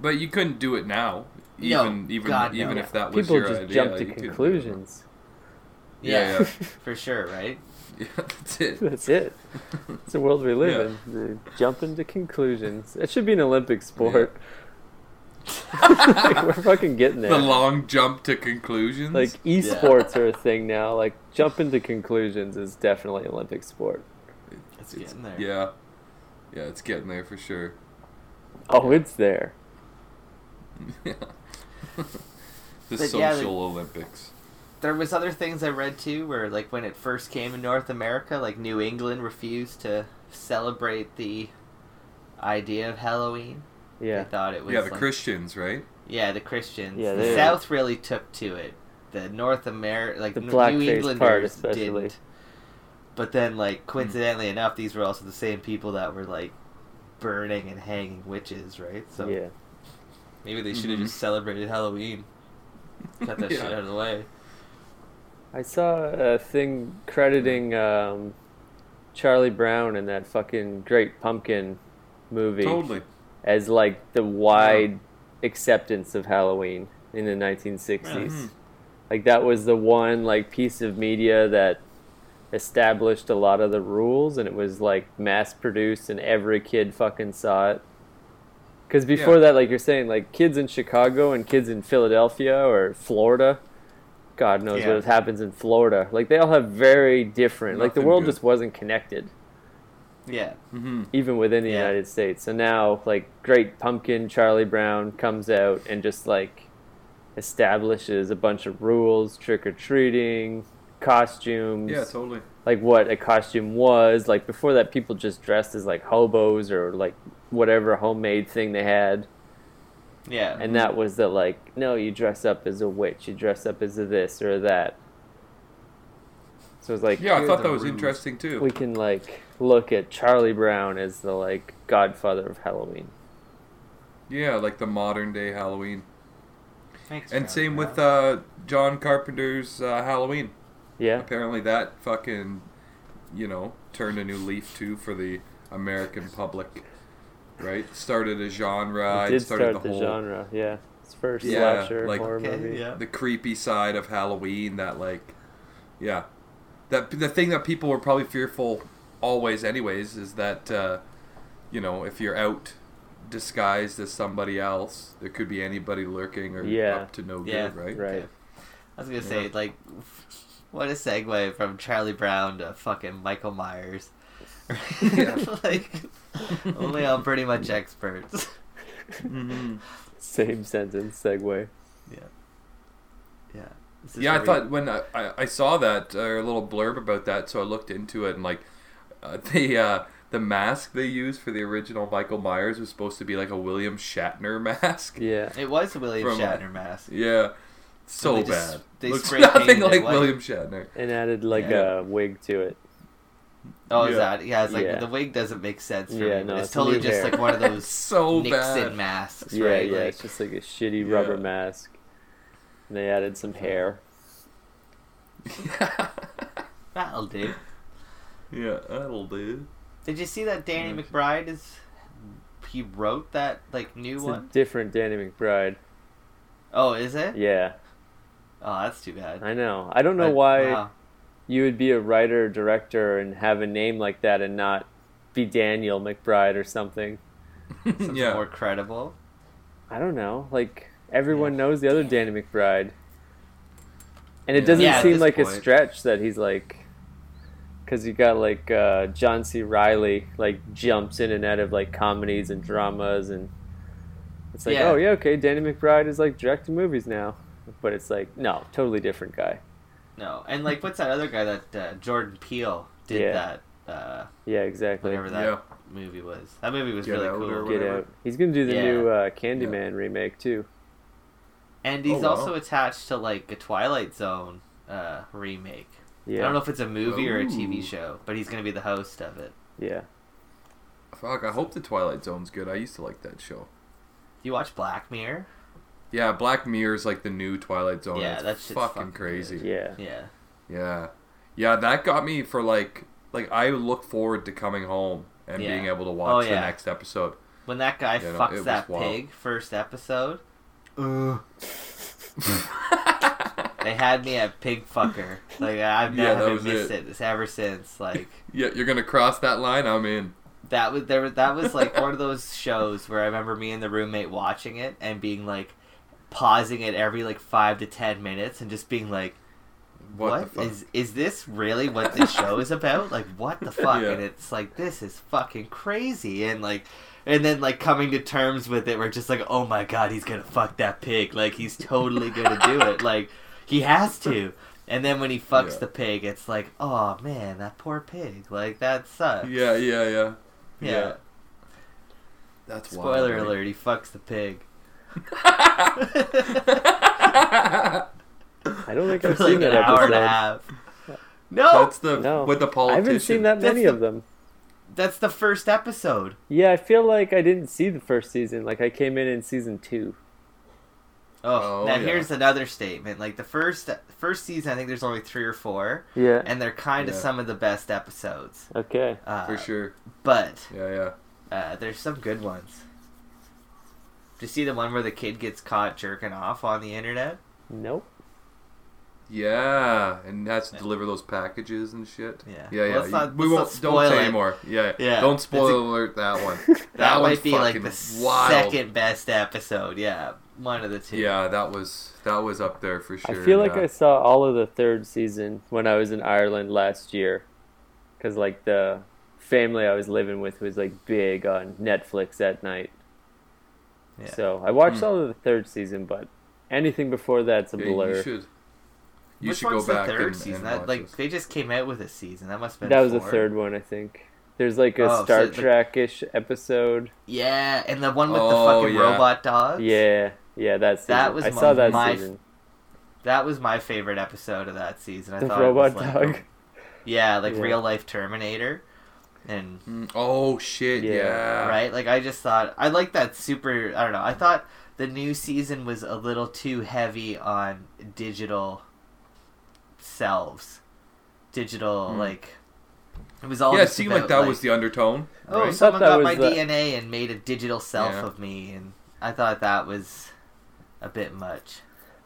but you couldn't do it now. Even no, even God, even no. if that was people your idea, people just jump to you conclusions. Yeah, yeah. For sure, right? Yeah, that's it. That's it. It's the world we live yeah. in. They jump into conclusions. It should be an Olympic sport. Yeah. Like, we're fucking getting there. The long jump to conclusions. Like esports yeah. are a thing now. Like jump into conclusions is definitely an Olympic sport. It's, it's getting there. Yeah, yeah, it's getting there for sure. Oh, it's there. Yeah. The but social yeah, like, Olympics. There was other things I read, too, where, like, when it first came in North America, like, New England refused to celebrate the idea of Halloween. Yeah. They thought it was, yeah, the like, Christians, right? Yeah, the Christians. Yeah, the South really took to it. The North America, like, the New Englanders part especially. Didn't. But then, like, coincidentally mm. enough, these were also the same people that were, like, burning and hanging witches, right? So yeah, Maybe they should have mm-hmm. just celebrated Halloween. Got that yeah. shit out of the way. I saw a thing crediting um, Charlie Brown in that fucking Great Pumpkin movie totally. as like the wide yeah. acceptance of Halloween in the nineteen sixties. Mm-hmm. Like that was the one like piece of media that established a lot of the rules, and it was like mass produced and every kid fucking saw it. Because before yeah. that, like you're saying, like kids in Chicago and kids in Philadelphia or Florida, God knows yeah. what happens in Florida. Like they all have very different, Nothing like the world good. just wasn't connected. Yeah. Mm-hmm. Even within the yeah. United States. So now, like Great Pumpkin, Charlie Brown comes out and just like establishes a bunch of rules, trick or treating, costumes. Yeah, totally. Like what a costume was. Like before that, people just dressed as like hobos or like whatever homemade thing they had. Yeah. And that was the like, no, you dress up as a witch, you dress up as a this or a that. So it's like, yeah, I thought that was interesting too. We can like look at Charlie Brown as the like godfather of Halloween. Yeah, like the modern day Halloween. Thanks, and Charlie same Brown. with uh, John Carpenter's uh, Halloween. Yeah. Apparently that fucking, you know, turned a new leaf too for the American public. Right, started a genre. It did started start the, the whole genre, yeah. It's first yeah, slasher like, horror okay, movie. Yeah. The creepy side of Halloween, that like, yeah, that the thing that people were probably fearful always, anyways, is that uh, you know, if you're out disguised as somebody else, there could be anybody lurking or yeah. up to no yeah, good, right? Right. Yeah. I was gonna say yeah. like, what a segue from Charlie Brown to fucking Michael Myers. Yeah. Like only on Pretty Much Experts. Mm-hmm. Same sentence segue. Yeah. Yeah. Yeah, I thought when I, I, I saw that or uh, a little blurb about that, so I looked into it and like uh, the uh, the mask they used for the original Michael Myers was supposed to be like a William Shatner mask. Yeah, it was a William From, Shatner mask. Yeah. So they just, bad. They looks nothing like William Shatner. And added like yeah. a wig to it. Oh, yeah. is that? Yeah, it's like yeah. the wig doesn't make sense for yeah, me. No, it's, it's totally just hair. like one of those so Nixon bad. masks, yeah, right? Yeah, like, it's just like a shitty yeah. rubber mask. And they added some hair. That'll do. Yeah, that'll do. Did you see that Danny McBride is? He wrote that like new it's one. A different Danny McBride. Oh, is it? Yeah. Oh, that's too bad. I know. I don't know but, why. Wow. You would be a writer or director and have a name like that and not be Daniel McBride or something. Something yeah. more credible. I don't know. Like, everyone yeah. knows the other Danny McBride. And it doesn't yeah, seem like point. a stretch that he's like... Because you got, like, uh, John C. Reilly, like, jumps in and out of, like, comedies and dramas. And it's like, yeah. oh, yeah, okay, Danny McBride is, like, directing movies now. But it's like, no, totally different guy. No, and like, what's that other guy that uh, Jordan Peele did yeah. that? Uh, yeah, exactly. Whatever that yeah. movie was. That movie was Get really out cool. Or Get out. He's gonna do the yeah. new uh, Candyman yeah. remake too. And he's oh, wow. also attached to like a Twilight Zone uh, remake. Yeah. I don't know if it's a movie Ooh. or a T V show, but he's gonna be the host of it. Yeah. Fuck! I hope the Twilight Zone's good. I used to like that show. You watch Black Mirror? Yeah, Black Mirror's like the new Twilight Zone. Yeah, that's fucking, fucking crazy. Good. Yeah, yeah, yeah, yeah. That got me for like, like I look forward to coming home and yeah. being able to watch oh, yeah. the next episode. When that guy you fucks know, that pig first episode, uh. They had me at pig fucker. Like I've never yeah, missed it. it ever since. Like yeah, you're gonna cross that line. I'm in. That was there. That was like one of those shows where I remember me and the roommate watching it and being like. Pausing it every like five to ten minutes and just being like, "What, what is is this really what this show is about? Like, what the fuck?" Yeah. And it's like, "This is fucking crazy." And like, and then like coming to terms with it, we're just like, "Oh my god, he's gonna fuck that pig! Like, he's totally gonna do it! Like, he has to." And then when he fucks yeah. the pig, it's like, "Oh man, that poor pig! Like, that sucks." Yeah, yeah, yeah, yeah. yeah. That's spoiler wild, alert: he fucks the pig. I don't think I've like seen that an hour episode. And a half. No, that's the no. with the politician. I haven't seen that many the, of them. That's the first episode. Yeah, I feel like I didn't see the first season. Like I came in in season two. Oh, now yeah. Here's another statement. Like the first first season, I think there's only three or four. Yeah. And they're kind of yeah. some of the best episodes. Okay. Uh, For sure. But yeah, yeah. Uh, there's some good ones. Did you see the one where the kid gets caught jerking off on the internet? Nope. Yeah, and has to deliver those packages and shit. Yeah, yeah, well, yeah. Not, we won't. Don't say anymore. Yeah, yeah. Don't spoil a, alert that one. That, that might be like the wild. second best episode. Yeah, one of the two. Yeah, that was that was up there for sure. I feel like yeah. I saw all of the third season when I was in Ireland last year, because like the family I was living with was like big on Netflix at night. Yeah. So I watched mm. all of the third season, but anything before that's a blur. Yeah, you should. You Which should one's go back the third and, season? And that, like this. They just came out with a season. That must have been That was four. the third one, I think. There's like a oh, Star so Trek-ish the... episode. Yeah, and the one with oh, the fucking yeah. robot dogs. Yeah, yeah, that season. That was I my, saw that my, season. That was my favorite episode of that season. I the thought robot it was dog. Like, yeah, like yeah. real-life Terminator. And mm, oh, shit, yeah. yeah. Right? Like, I just thought... I like that super... I don't know. I thought the new season was a little too heavy on digital... selves digital mm. like it was all yeah it seemed about, like that like, was the undertone oh right? Someone got my the... D N A and made a digital self yeah. of me, and I thought that was a bit much.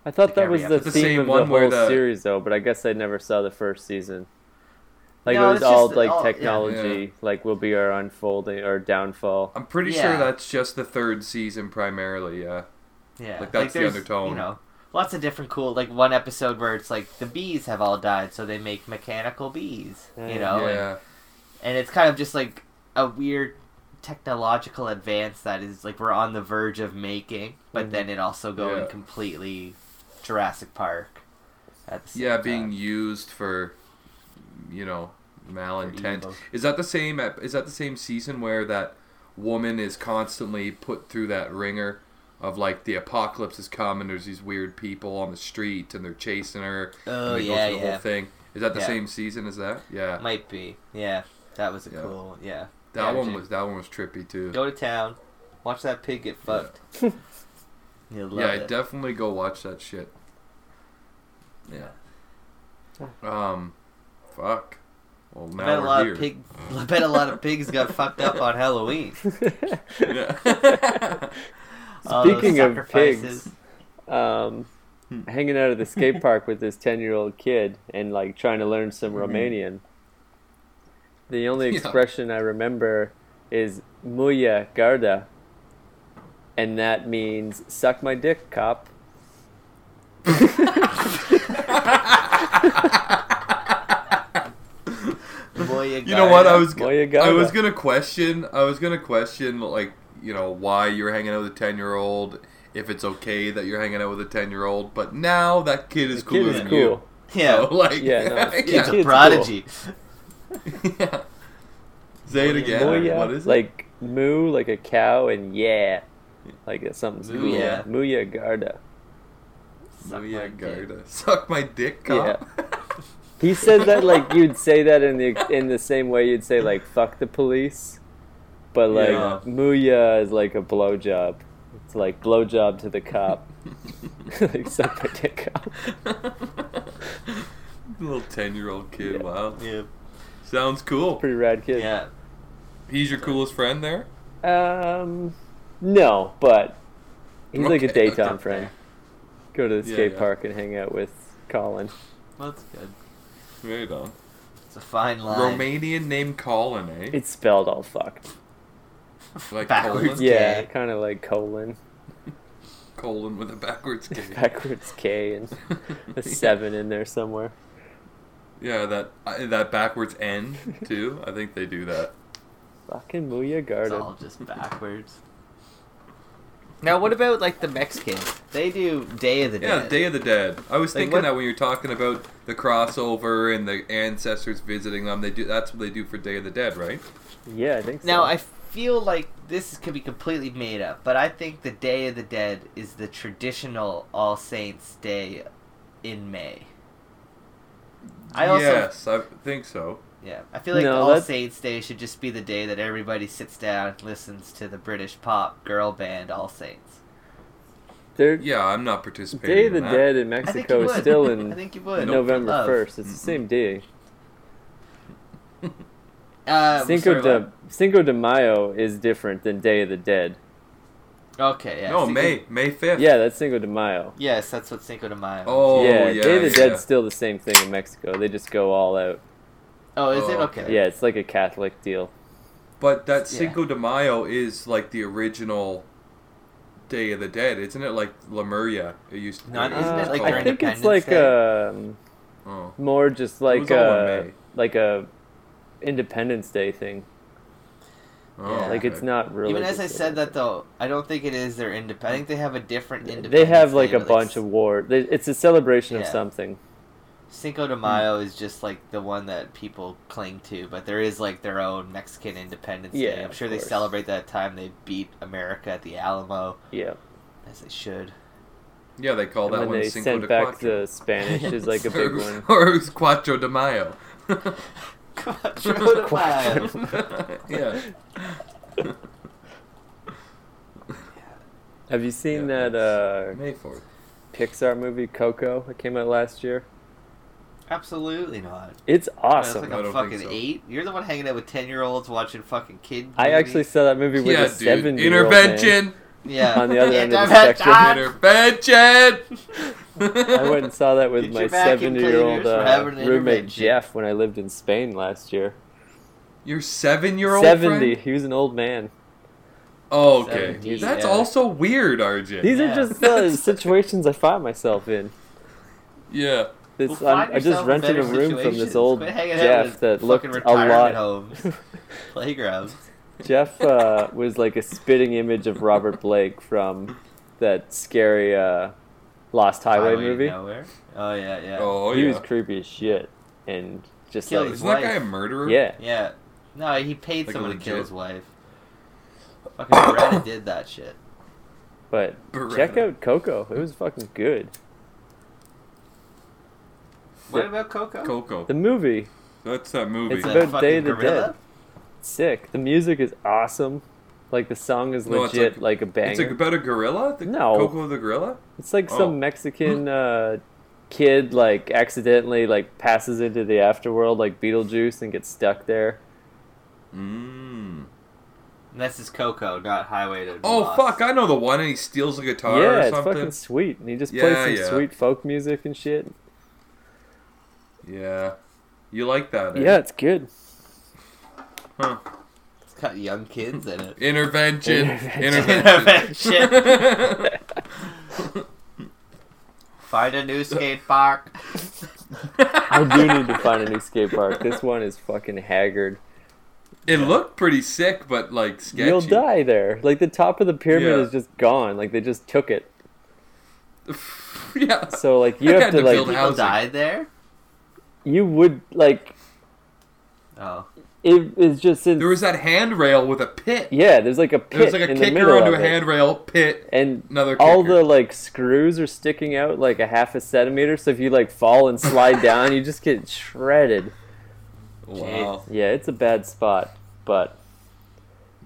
I thought like that was the theme the of the whole the... series though, but I guess I never saw the first season. Like no, it was all just, like all, technology yeah, yeah. like will be our unfolding or downfall. I'm pretty yeah. sure that's just the third season primarily. Yeah yeah like that's like, the undertone, you know. Lots of different cool, like one episode where it's like the bees have all died, so they make mechanical bees, you know? Yeah. And, and it's kind of just like a weird technological advance that is like we're on the verge of making, but mm-hmm. then it also going yeah. completely Jurassic Park. At the same yeah, being time. used for, you know, malintent. Is that the same? Is that the same season where that woman is constantly put through that ringer? Of like the apocalypse has come and there's these weird people on the street and they're chasing her. Oh and they yeah, go through the yeah. whole thing. Is that the yeah. same season as that? Yeah, might be. Yeah, that was a yeah. cool one. Yeah, that yeah, one was that one was trippy too. Go to town, watch that pig get fucked. Yeah, You'll love yeah it. definitely go watch that shit. Yeah. Um, fuck. Well, now I bet, we're a lot here. Of pig, I bet a lot of pigs got fucked up on Halloween. Yeah. Speaking of pigs, um, hanging out at the skate park with this ten-year-old kid and like trying to learn some mm-hmm. Romanian. The only expression yeah. I remember is "muia garda," and that means "suck my dick, cop." You know what? I was I was gonna question. I was gonna question like. You know, why you're hanging out with a ten-year-old, if it's okay that you're hanging out with a ten-year-old, but now that kid is cooler than cool. you. Yeah. So, like, yeah, no, yeah. He's a prodigy. Cool. yeah. Say it again. Moo, yeah. What is it? Like, moo, like a cow, and yeah. Like, something's moo, cool. Yeah. Muia Garda. Muia Garda. Suck my dick, cop. Yeah. He said that, like, you'd say that in the in the same way you'd say, like, fuck the police. But, like, yeah. Muya is like a blowjob. It's like blowjob to the cop. Like, suck my dick up. Little ten-year-old kid, yeah. wow. Yeah. Sounds cool. Pretty rad kid. Yeah. He's your coolest friend there? Um, no, but he's okay, like a daytime okay. friend. Go to the yeah, skate yeah. park and hang out with Colin. Well, that's good. Right on. It's a fine line. Romanian name Colin, eh? It's spelled all fucked. Like backwards K. Yeah, kind of like colon. Colon with a backwards K. Backwards K and a seven in there somewhere. Yeah, that uh, that backwards N, too. I think they do that. Fucking Muya Garden. It's all just backwards. Now, what about, like, the Mexicans? They do Day of the Dead. Yeah, Day of the Dead. I was like, thinking what? that when you were talking about the crossover and the ancestors visiting them. They do. That's what they do for Day of the Dead, right? Yeah, I think so. Now, I... F- feel like this could be completely made up, but I think the Day of the Dead is the traditional All Saints Day in May. I also, yes, I think so. Yeah, I feel like no, All that's... Saints Day should just be the day that everybody sits down and listens to the British pop girl band All Saints. They're, yeah, I'm not participating. Day of the in that. Dead in Mexico is still in I think you would. November first. It's mm-hmm. the same day. Uh, Cinco, sorry, de, Cinco de Mayo is different than Day of the Dead. Okay, yeah. No, Cinco, May May fifth. Yeah, that's Cinco de Mayo. Yes, that's what Cinco de Mayo is. Oh, yeah. yeah Day of the yeah. Dead's still the same thing in Mexico. They just go all out. Oh, is oh, it? Okay. Yeah, it's like a Catholic deal. But that Cinco yeah. de Mayo is like the original Day of the Dead, isn't it? Like Lemuria. It used to be. Not, uh, isn't it like I think it's like a, oh. more just like a, like a Independence Day thing. Oh, yeah. Like it's not really. Even as I said that though, I don't think it is their independent. I think they have a different independence. They have like a bunch of war. They, it's a celebration yeah. of something. Cinco de Mayo mm. is just like the one that people cling to, but there is like their own Mexican Independence yeah, Day. I'm sure they celebrate that time they beat America at the Alamo. Yeah, as they should. Yeah, they call and that when one they Cinco sent de back Cuatro. The Spanish is like a big one. Or it was Cuatro de Mayo. Cuatro de Mayo. yeah. Have you seen yeah, that uh, May fourth Pixar movie Coco that came out last year? Absolutely not. It's awesome. It's like a fucking so. eight. You're the one hanging out with ten-year-olds watching fucking kid movies. I actually saw that movie with yeah, a seven. Intervention. Yeah. On the other end of the spectrum. Intervention. I went and saw that with Get my seven-year-old uh, roommate Jeff when I lived in Spain last year. Your seven-year-old seventy. Friend? He was an old man. Oh, okay. seventy, That's yeah. also weird, R J. These yeah. are just the uh, situations I find myself in. Yeah. This, well, I just rented a room situations. From this old Jeff that looked a lot. Homes. Playgrounds. Jeff uh, was like a spitting image of Robert Blake from that scary uh, Lost Highway, Highway movie. Nowhere. Oh yeah, yeah. Oh, he yeah. was creepy as shit, and just killed like, his wife. Isn't that guy a murderer? Yeah, yeah. No, he paid like someone to kill his wife. Fucking Beretta did that shit. But Beretta. Check out Coco. It was fucking good. What about Coco? Coco. The movie. That's that movie. It's about Day of the Dead. Sick. The music is awesome. Like, the song is no, legit, like, like a banger. It's like about a gorilla? The no. Coco the gorilla? It's like oh. some Mexican uh, kid, like, accidentally, like, passes into the afterworld, like Beetlejuice, and gets stuck there. Mmm. This is Coco, not Highway to Oh, Lost. Fuck, I know the one, and he steals a guitar yeah, or something. Yeah, it's fucking sweet. And he just yeah, plays some yeah. sweet folk music and shit. Yeah. You like that, eh? Yeah, it's good. Huh. It's got young kids in it. Intervention. Intervention. Intervention. Find a new skate park. I do need to find a new skate park. This one is fucking haggard. It looked pretty sick, but, like, sketchy. You'll die there. Like, the top of the pyramid yeah. is just gone. Like, they just took it. yeah. So, like, you I have to, to, like... People die there? You would, like... Oh. It is just... In, there was that handrail with a pit. Yeah, there's like a pit There's like a in kicker onto a handrail, pit, and another kicker. All the, like, screws are sticking out, like, a half a centimeter, so if you, like, fall and slide down, you just get shredded. Wow. Yeah, it's a bad spot, but...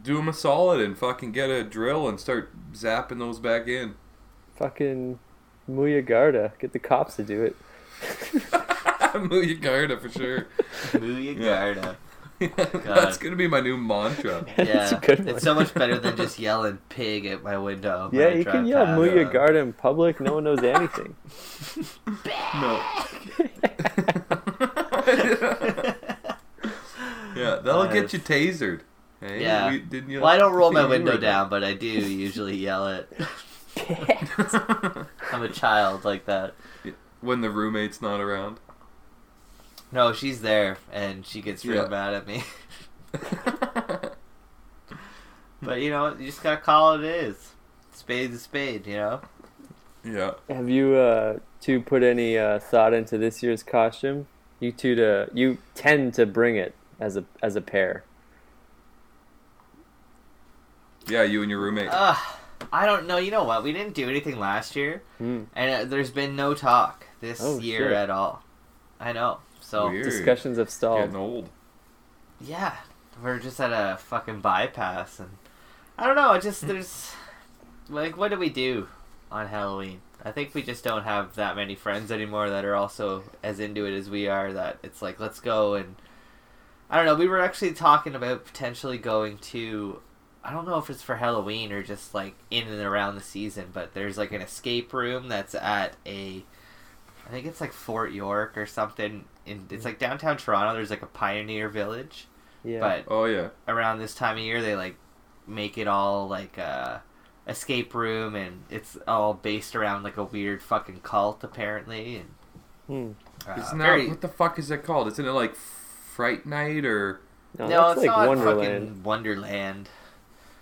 Do them a solid and fucking get a drill and start zapping those back in. Fucking Muyagarda. Get the cops to do it. Muyagarda for sure. Muyagarda. Yeah. That's gonna be my new mantra. Yeah, it's so much better than just yelling "pig" at my window. Yeah, you can yell Muyagarda in public. No one knows anything. No. yeah, that'll nice. Get you tasered. Hey, yeah. We, didn't you well, I don't roll my window right down, now? But I do usually yell it. I'm a child like that. When the roommate's not around. No, she's there, and she gets real yeah. mad at me. But, you know, you just gotta call it is. Spade's a spade, you know? Yeah. Have you uh, two put any uh, thought into this year's costume? You two to... You tend to bring it as a as a pair. Yeah, you and your roommate. Uh, I don't know. You know what? We didn't do anything last year, mm. and uh, there's been no talk this oh, year shit. At all. I know. So Weird. Discussions have stalled. Getting old. Yeah, we're just at a fucking bypass, and I don't know. It just there's like, what do we do? on Halloween. I think we just don't have that many friends anymore that are also as into it as we are, that it's like, let's go. And I don't know, we were actually talking about potentially going to, I don't know if it's for Halloween or just like in and around the season, but there's like an escape room that's at a, I think it's like Fort York or something. In, it's like downtown Toronto. There's like a pioneer village. Yeah. But oh, yeah. Around this time of year, they like make it all like a escape room, and it's all based around like a weird fucking cult apparently. And hmm. uh, isn't that, very... what the fuck is that called? Isn't it like Fright Night or? No, no it's like not Wonderland. Fucking Wonderland.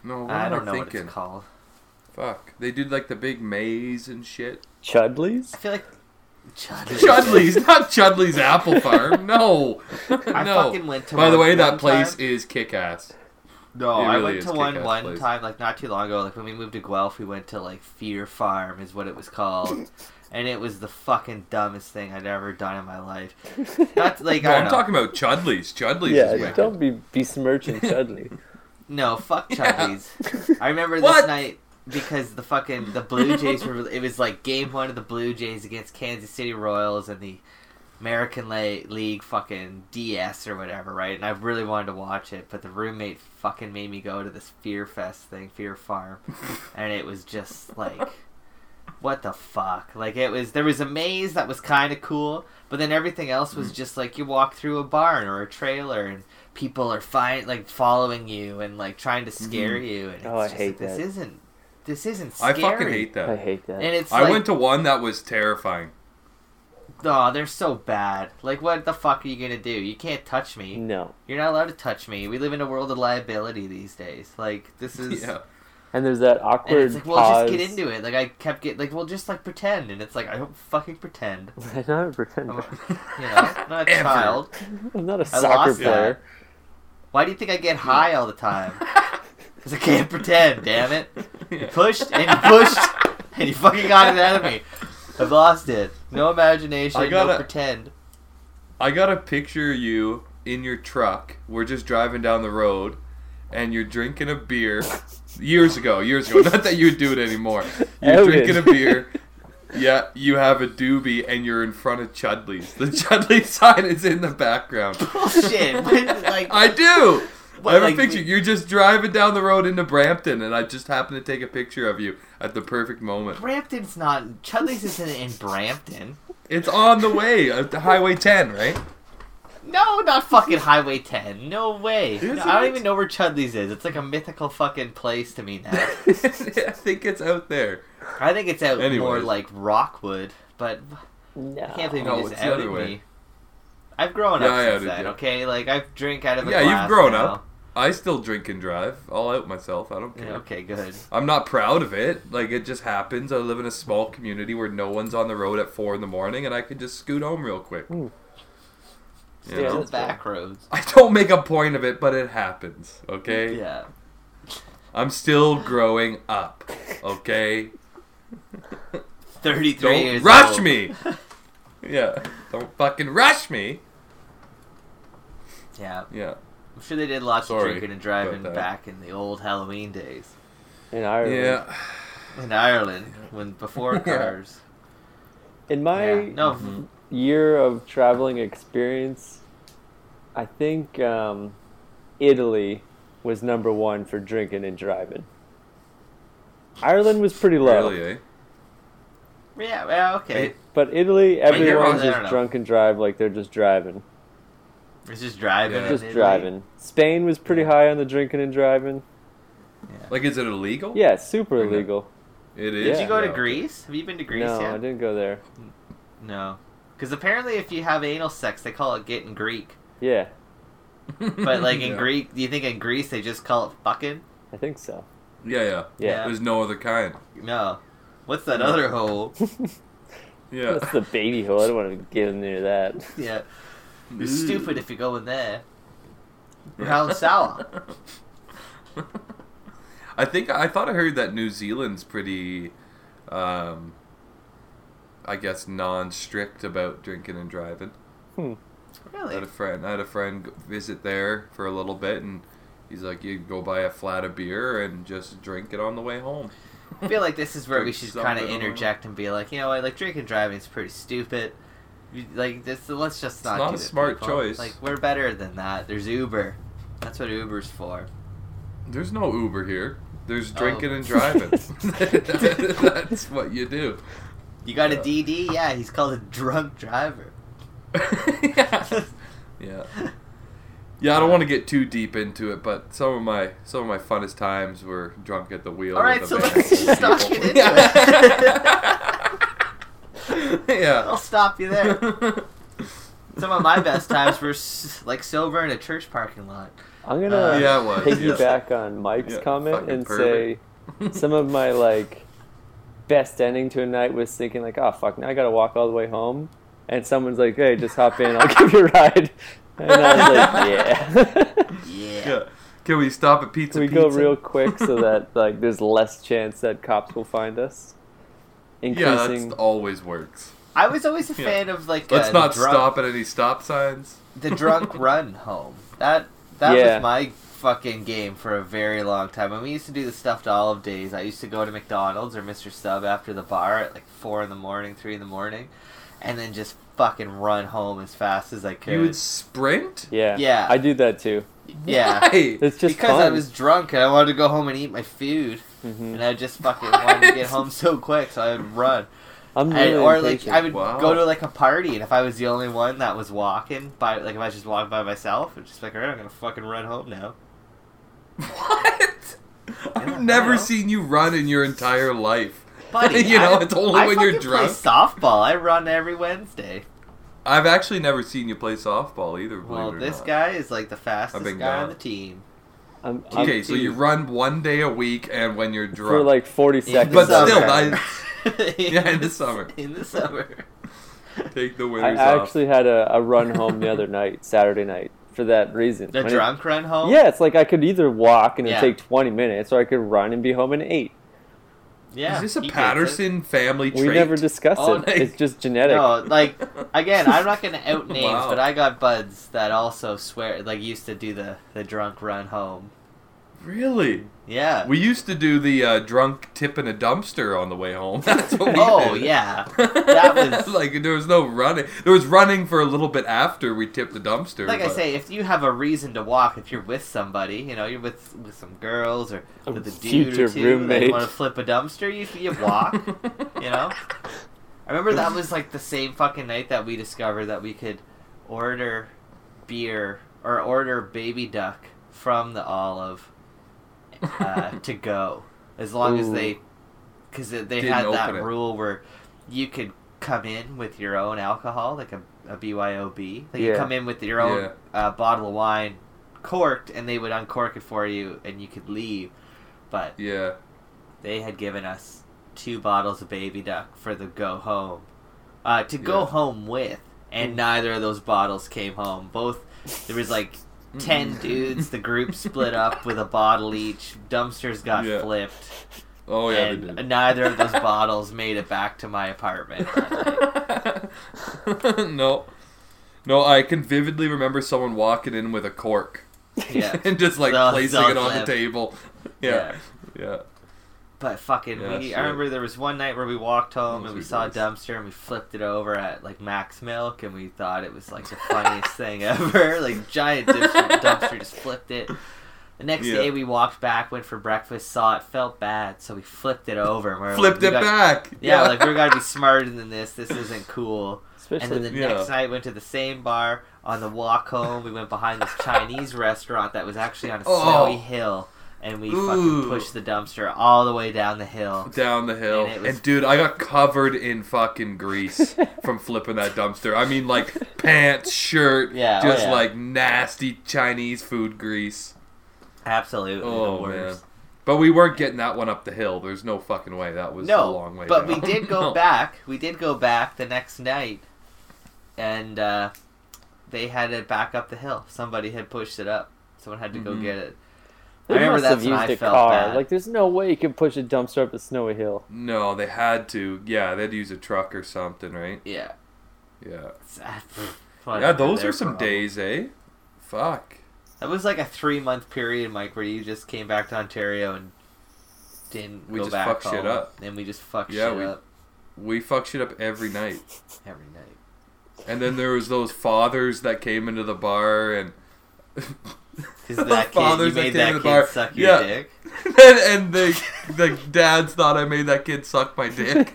No, what I am don't I know thinking? What it's called. Fuck, they did like the big maze and shit. Chudleys. I feel like. Chudleys. Chudleys, not Chudleys Apple Farm. No, I no. fucking went to. By the way, that place time. Is kick-ass. No, really I went to one one place. time, like not too long ago. Like when we moved to Guelph, we went to like Fear Farm, is what it was called, and it was the fucking dumbest thing I'd ever done in my life. That's like no, I don't I'm know. talking about Chudleys. Chudleys. Yeah, is wicked. Don't be besmirching Chudley. No, fuck Chudleys. Yeah. I remember this what? night. Because the fucking, the Blue Jays were, it was like game one of the Blue Jays against Kansas City Royals and the American Le- League fucking D S or whatever, right? And I really wanted to watch it, but the roommate fucking made me go to this Fear Fest thing, Fear Farm. And it was just like, what the fuck? Like it was, there was a maze that was kind of cool, but then everything else was just like you walk through a barn or a trailer and people are fine, like following you and like trying to scare mm-hmm. you. And it's oh, I just hate like, that. This isn't. This isn't scary. I fucking hate that. I hate that. And it's I like, went to one that was terrifying. Oh, they're so bad. Like, what the fuck are you going to do? You can't touch me. No. You're not allowed to touch me. We live in a world of liability these days. Like, this is... Yeah. And there's that awkward and it's like, well, pause. Just get into it. Like, I kept getting... Like, well, just, like, pretend. And it's like, I don't fucking pretend. I'm not a pretender. I'm, you know, I'm not a child. I'm not a soccer player. That. Why do you think I get high all the time? Because I can't pretend, damn it. You pushed, and you pushed, and you fucking got it out of me. I've lost it. No imagination, I gotta, no pretend. I gotta picture you in your truck. We're just driving down the road, and you're drinking a beer. Years ago, years ago. Not that you would do it anymore. You're Elgin. drinking a beer. Yeah, you have a doobie, and you're in front of Chudley's. The Chudley sign is in the background. Bullshit. Like, I do. What, I have like, a picture. You're just driving down the road into Brampton, and I just happened to take a picture of you at the perfect moment. Brampton's not... Chudley's isn't in Brampton. It's on the way. Uh, Highway ten, right? No, not fucking Highway ten. No way. No, I don't even know where Chudley's is. It's like a mythical fucking place to me now. I think it's out there. I think it's out Anyways. more like Rockwood, but... No. I can't believe you no, just outed me. I've grown yeah, up I since then, you. okay? Like, I drink out of a yeah, glass Yeah, you've grown now. up. I still drink and drive all out myself. I don't care. Yeah, okay, good. I'm not proud of it. Like, it just happens. I live in a small community where no one's on the road at four in the morning, and I can just scoot home real quick. Mm. Stay know? on the back roads. I don't make a point of it, but it happens, okay? Yeah. I'm still growing up, okay? thirty-three don't years rush old. rush me! Yeah. Don't fucking rush me! Yeah. Yeah. I'm sure they did lots Sorry of drinking and driving back in the old Halloween days. In Ireland. Yeah. In Ireland, when before cars. In my yeah. no. year of traveling experience, I think um, Italy was number one for drinking and driving. Ireland was pretty low. Really, eh? Yeah, well, okay. It, but Italy, everyone's just there, drunk and drive like they're just driving. It's just driving. Yeah. It's just driving. Spain was pretty high on the drinking and driving. Yeah. Like, is it illegal? Yeah, super illegal. It is? Did you go no. to Greece? Have you been to Greece no, yet? No, I didn't go there. No. Because apparently if you have anal sex, they call it getting Greek. Yeah. But, like, in yeah. Greek, do you think in Greece they just call it fucking? I think so. Yeah, yeah. Yeah. There's no other kind. No. What's that no. other hole? Yeah. That's the baby hole. I don't want to get in near that. Yeah. You're stupid if you go in there. You're howling sour. I think I thought I heard that New Zealand's pretty, um, I guess, non-strict about drinking and driving. Hmm. Really? I had a friend. I had a friend visit there for a little bit, and he's like, "You go buy a flat of beer and just drink it on the way home." I feel like this is where we should kind of interject and be like, you know what, like, drink and driving is pretty stupid. Like, this, let's just not do it. It's not a smart choice. Like, we're better than that. There's Uber. That's what Uber's for. There's no Uber here. There's drinking oh. and driving. That's what you do. You got yeah. a D D? Yeah, he's called a drunk driver. yeah. yeah. Yeah, I don't want to get too deep into it, but some of my some of my funnest times were drunk at the wheel. All right, so let's just stop you into it. yeah. I'll stop you there. Some of my best times were like sober in a church parking lot. I'm gonna uh, yeah, well, piggyback yeah. on Mike's yeah, comment and pervert. say some of my like best ending to a night was thinking like, oh fuck, now I gotta walk all the way home, and someone's like, hey, just hop in, I'll give you a ride. And I was like, yeah. yeah. yeah. Can we stop at Pizza Can we pizza? go real quick so that like there's less chance that cops will find us? Increasing... Yeah, that always works. I was always a fan yeah. of like Let's uh, not drunk... stop at any stop signs. The drunk run home. That that yeah. was my fucking game for a very long time. When we used to do the stuffed olive days, I used to go to McDonald's or Mister Sub after the bar at like four in the morning, three in the morning, and then just fucking run home as fast as I could. You would sprint? Yeah. Yeah. I do that too. Yeah. Why? It's just because fun. I was drunk and I wanted to go home and eat my food. Mm-hmm. And I just fucking what? wanted to get home so quick, so I would run. I'm really and, or impatient. like I would wow. go to like a party, and if I was the only one that was walking by, like if I was just walking by myself, it's just like, alright, I'm gonna fucking run home now. What? I've never know. seen you run in your entire life. Buddy, you know, I, it's only I when you're drunk. I play softball. I run every Wednesday. I've actually never seen you play softball either. Well, this not. guy is like the fastest guy gone. on the team. I'm, I'm, okay, so you run one day a week, and when you're drunk for like forty seconds. But summer. still, I, in yeah, in the, the summer. In the summer. Take the winters I off. I actually had a, a run home the other night, Saturday night, for that reason. The when drunk it, run home. Yeah, it's like I could either walk and yeah. it'd take twenty minutes, or I could run and be home in eight. Yeah, is this a Patterson family trait? We never discussed oh, it. Like, it's just genetic. No, like, again, I'm not going to out names, wow. but I got buds that also swear, like, used to do the, the drunk run home. Really? Yeah. We used to do the uh, drunk tip in a dumpster on the way home. That's what we Oh, did. yeah. That was... like, there was no running. There was running for a little bit after we tipped the dumpster. Like but... I say, if you have a reason to walk, if you're with somebody, you know, you're with with some girls or a with a dude or two, roommate. And you want to flip a dumpster, you, you walk, you know? I remember that was, like, the same fucking night that we discovered that we could order beer or order Baby Duck from the Olive. Uh, to go as long Ooh. as they because they Didn't had that rule where you could come in with your own alcohol, like a, a B Y O B, like yeah. you come in with your own yeah. uh, bottle of wine corked and they would uncork it for you and you could leave, but yeah they had given us two bottles of Baby Duck for the go home uh, to go yeah. home with, and neither of those bottles came home. Both there was like ten dudes, the group split up with a bottle each. Dumpsters got yeah. flipped. Oh yeah, and they did. Neither of those bottles made it back to my apartment. no, no, I can vividly remember someone walking in with a cork, yeah, and just like so, placing so it on flip. the table. Yeah, yeah. yeah. But fucking, yeah, we, sure. I remember there was one night where we walked home Those and we saw nice. a dumpster and we flipped it over at like Max Milk and we thought it was like the funniest thing ever. Like giant dumpster, dumpster just flipped it. The next yeah. day we walked back, went for breakfast, saw it, felt bad, so we flipped it over. And we're flipped like, we it gotta, back. Yeah, yeah. like we gotta be smarter than this. This isn't cool. Especially, and then the yeah. next night went to the same bar. On the walk home, we went behind this Chinese restaurant that was actually on a oh. snowy hill. And we Ooh. fucking pushed the dumpster all the way down the hill. Down the hill. And, and dude, I got covered in fucking grease from flipping that dumpster. I mean, like, pants, shirt, yeah, just, oh, yeah. like, nasty Chinese food grease. Absolutely oh, the worst. Man. But we weren't getting that one up the hill. There's no fucking way. That was no, a long way but down. But we did go no. back. We did go back the next night. And uh, they had it back up the hill. Somebody had pushed it up. Someone had to mm-hmm. go get it. They I remember must that's have used a car. Bad. Like, there's no way you can push a dumpster up a snowy hill. No, they had to. Yeah, they'd use a truck or something, right? Yeah. Yeah. yeah, those are some problem. days, eh? Fuck. That was like a three-month period, Mike, where you just came back to Ontario and didn't we go just back fuck home, shit up. And we just fuck yeah, shit we, up. We fuck shit up every night. Every night. And then there was those fathers that came into the bar and... Because that kid, you made that, that kid suck your yeah. dick. and and the, the dads thought I made that kid suck my dick.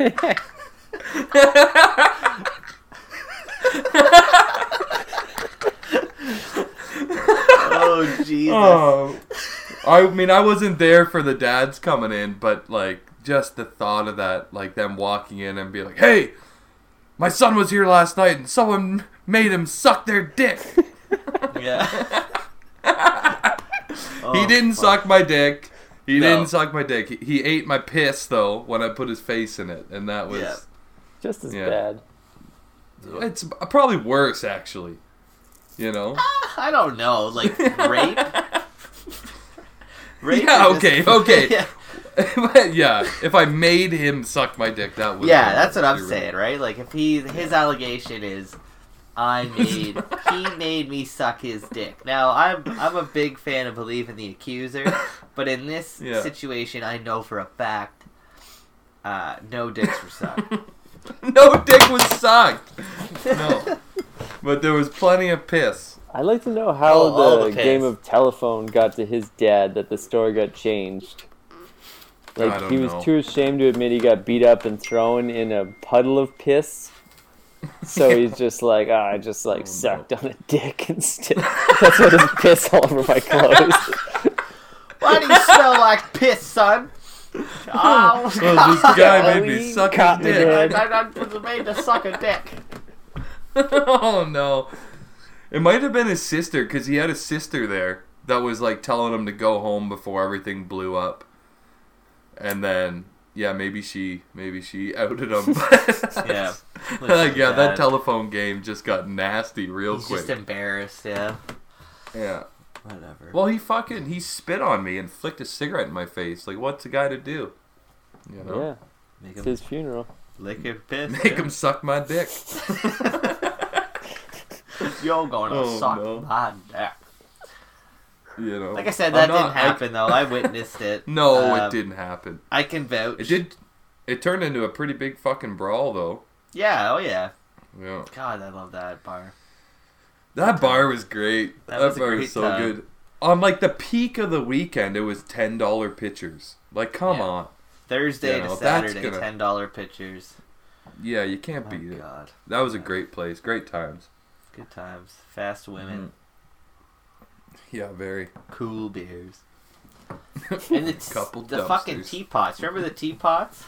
Oh, Jesus. Oh, I mean, I wasn't there for the dads coming in, but, like, just the thought of that, like, them walking in and being like, hey, my son was here last night and someone made him suck their dick. Yeah. Oh, he didn't fuck. suck my dick. He no. didn't suck my dick. He, he ate my piss, though, when I put his face in it, and that was... Yeah. Just as yeah. bad. It's probably worse, actually. You know? I don't know. Like, rape? Rape yeah, okay, just... okay. Yeah. Yeah, if I made him suck my dick, that would... Yeah, that's what I'm saying, right? Like, if he... His allegation is... I made he made me suck his dick. Now I'm I'm a big fan of belief in the accuser, but in this yeah. situation, I know for a fact, uh, no dicks were sucked. No dick was sucked. No, but there was plenty of piss. I'd like to know how oh, the, the game of telephone got to his dad that the story got changed. Like I don't he was know. too ashamed to admit he got beat up and thrown in a puddle of piss. So he's just like, oh, I just like oh, sucked no. on a dick instead. That's what his piss all over my clothes. Why do you smell like piss, son? Oh, well, this guy made me suck a dick. I was made to suck a dick. Oh no! It might have been his sister because he had a sister there that was like telling him to go home before everything blew up, and then. Yeah, maybe she, maybe she outed him. Yeah, like, yeah, that telephone game just got nasty real He's quick. Just embarrassed, yeah. Yeah. Whatever. Well, he fucking he spit on me and flicked a cigarette in my face. Like, what's a guy to do? You know? Yeah. Make it's him, his funeral. Lick him piss. Make yeah. him suck my dick. You're gonna oh, suck no. my dick. You know, like I said, that I'm didn't not, happen I, though. I witnessed it. No, um, it didn't happen. I can vouch. It did. It turned into a pretty big fucking brawl though. Yeah. Oh yeah. Yeah. God, I love that bar. That bar was great. That, that was bar great was so time. good. On like the peak of the weekend, it was ten dollar pitchers. Like, come yeah. on. Thursday you know, to Saturday, gonna... ten dollar pitchers. Yeah, you can't oh, beat God. it. God, that was yeah. a great place. Great times. Good times. Fast women. Mm-hmm. Yeah, very cool beers. And it's couple the dumpsters. Fucking teapots. Remember the teapots?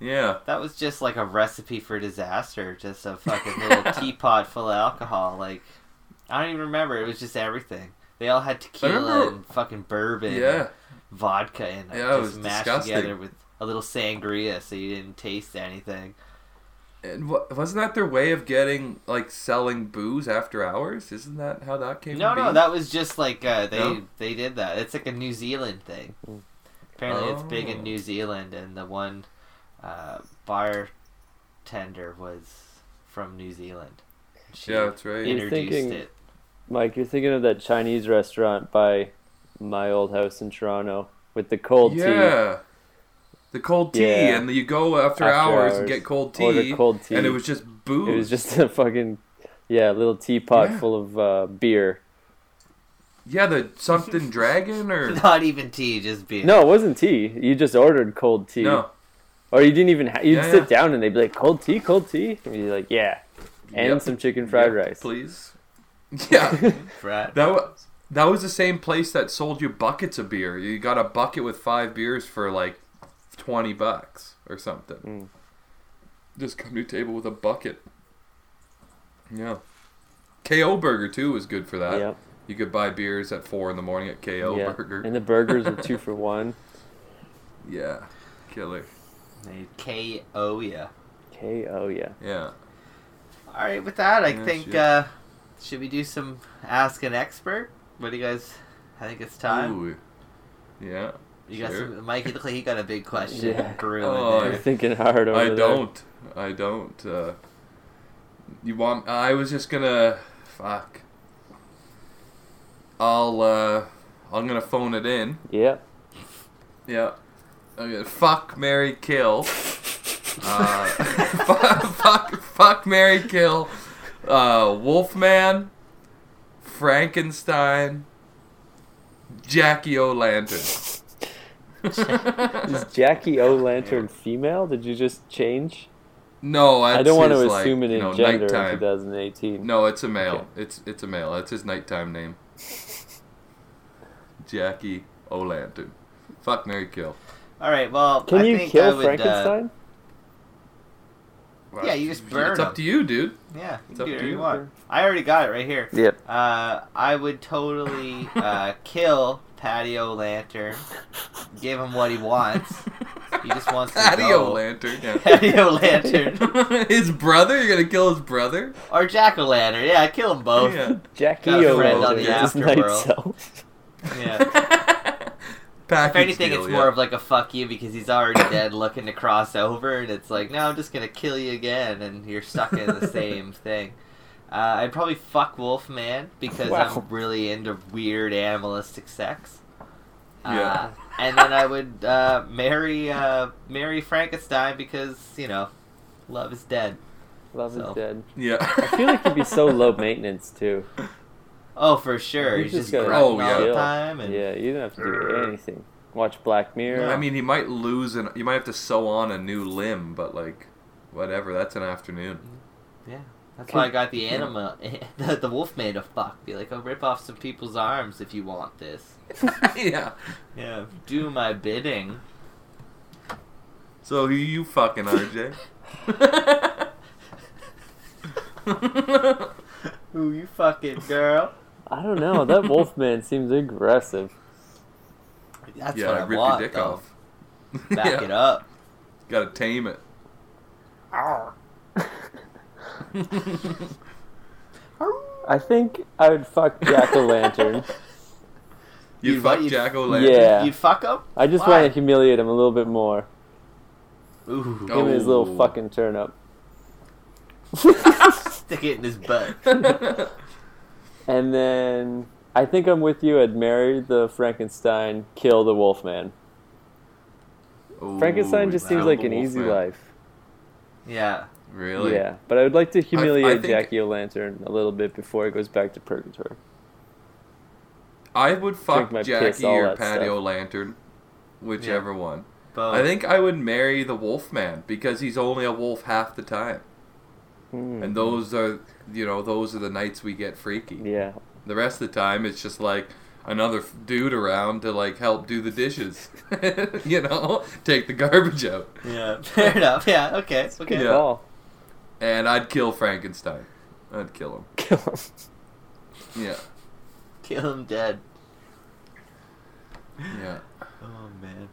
Yeah. That was just like a recipe for disaster. Just a fucking little teapot full of alcohol. Like, I don't even remember. It was just everything. They all had tequila and fucking bourbon, yeah, and vodka, and yeah, just it was mashed disgusting. Together with a little sangria, so you didn't taste anything. And wasn't that their way of getting, like, selling booze after hours? Isn't that how that came? No, to no, be? That was just like uh, they no? they did that. It's like a New Zealand thing. Apparently, oh. it's big in New Zealand, and the one uh, bartender was from New Zealand. She yeah, that's right. Introduced thinking, it. Mike, you're thinking of that Chinese restaurant by my old house in Toronto with the cold yeah. tea. Yeah. The cold tea, yeah. and you go after, after hours, hours and get cold tea, cold tea, and it was just booze. It was just a fucking, yeah, little teapot yeah. full of uh, beer. Yeah, the something dragon or... Not even tea, just beer. No, it wasn't tea. You just ordered cold tea. No. Or you didn't even, ha- you'd yeah, sit yeah. down and they'd be like, cold tea, cold tea? And you'd be like, yeah. And yep. some chicken fried yep, rice. Please. Yeah. Fried that was That was the same place that sold you buckets of beer. You got a bucket with five beers for like, twenty bucks or something. Mm. Just come to your table with a bucket. Yeah. K O Burger, too, was good for that. Yep. You could buy beers at four in the morning at K O yep. Burger. And the burgers were two for one. Yeah. Killer. K O ya. K O ya. Yeah. All right, with that, I yeah, think, shit. uh, should we do some Ask an Expert? What do you guys, I think it's time. Ooh. Yeah. You got sure. some, Mike, you look like you got a big question. Yeah. Oh, I'm thinking hard over I there. don't. I don't. Uh, you want... I was just gonna... Fuck. I'll, uh... I'm gonna phone it in. Yeah. Yeah. Okay, fuck, marry, kill. Uh, fuck, fuck, fuck, marry, kill. Uh, Wolfman, Frankenstein, Jack-o'-lantern. Is Jack-o'-lantern female? Did you just change? No, I don't want to assume like, it in no, gender nighttime. In twenty eighteen. No, it's a male. Okay. It's it's a male. That's his nighttime name. Jack-o'-lantern. Fuck, marry, kill. All right. Well, can I you think kill I would, Frankenstein? Uh, well, yeah, you just burn. It's him. Up to you, dude. Yeah, it's up to you. you want. I already got it right here. Yep. Yeah. Uh, I would totally uh, kill Patio Lantern. Give him what he wants. He just wants to Patio go. Lantern. Yeah. Patio Lantern. His brother? You're gonna kill his brother? Or Jack-o'-lantern? Yeah, kill them both. Yeah. Jack-o'-lantern. His night self. Yeah. If anything, deal, it's yeah. more of like a fuck you because he's already dead, looking to cross over, and it's like, no, I'm just gonna kill you again, and you're stuck in the same thing. Uh, I'd probably fuck Wolfman because wow. I'm really into weird animalistic sex. Yeah. Uh, and then I would uh, marry uh, marry Frankenstein because, you know, love is dead. Love so. is dead. Yeah. I feel like he'd be so low maintenance too. Oh, for sure. He's, He's just going all yeah. the time. And... yeah, you don't have to do anything. Watch Black Mirror. I mean, he might lose, and you might have to sew on a new limb, but like, whatever. That's an afternoon. Yeah. That's why I got the animal, the, the Wolfman to fuck. Be like, I'll rip off some people's arms if you want this. yeah. Yeah. Do my bidding. So who you fucking, R J? Who you fucking, girl? I don't know. That Wolfman seems aggressive. That's yeah, what I rip want, your dick though. Off. Back yeah. it up. Gotta tame it. Arr. I think I would fuck Jack-o'-lantern. You'd, you'd fuck you'd, Jack-o'-lantern? Yeah. You'd fuck him? I just Why? want to humiliate him a little bit more. Ooh. Give oh. him his little fucking turn up. Stick it in his butt. And then, I think I'm with you. I'd marry the Frankenstein, kill the Wolfman. Ooh, Frankenstein just seems like an Wolfman. Easy life. Yeah. Really? Yeah, but I would like to humiliate I, I think, Jack-o'-lantern a little bit before he goes back to purgatory. I would fuck Jackie piss, or Patio stuff. Lantern, whichever yeah. one. Both. I think I would marry the Wolfman because he's only a wolf half the time, mm. and those are you know those are the nights we get freaky. Yeah. The rest of the time, it's just like another dude around to like help do the dishes, you know, take the garbage out. Yeah, fair enough. Yeah, okay, okay. Yeah. Ball. And I'd kill Frankenstein. I'd kill him. Kill him. Yeah. Kill him dead. Yeah. Oh, man.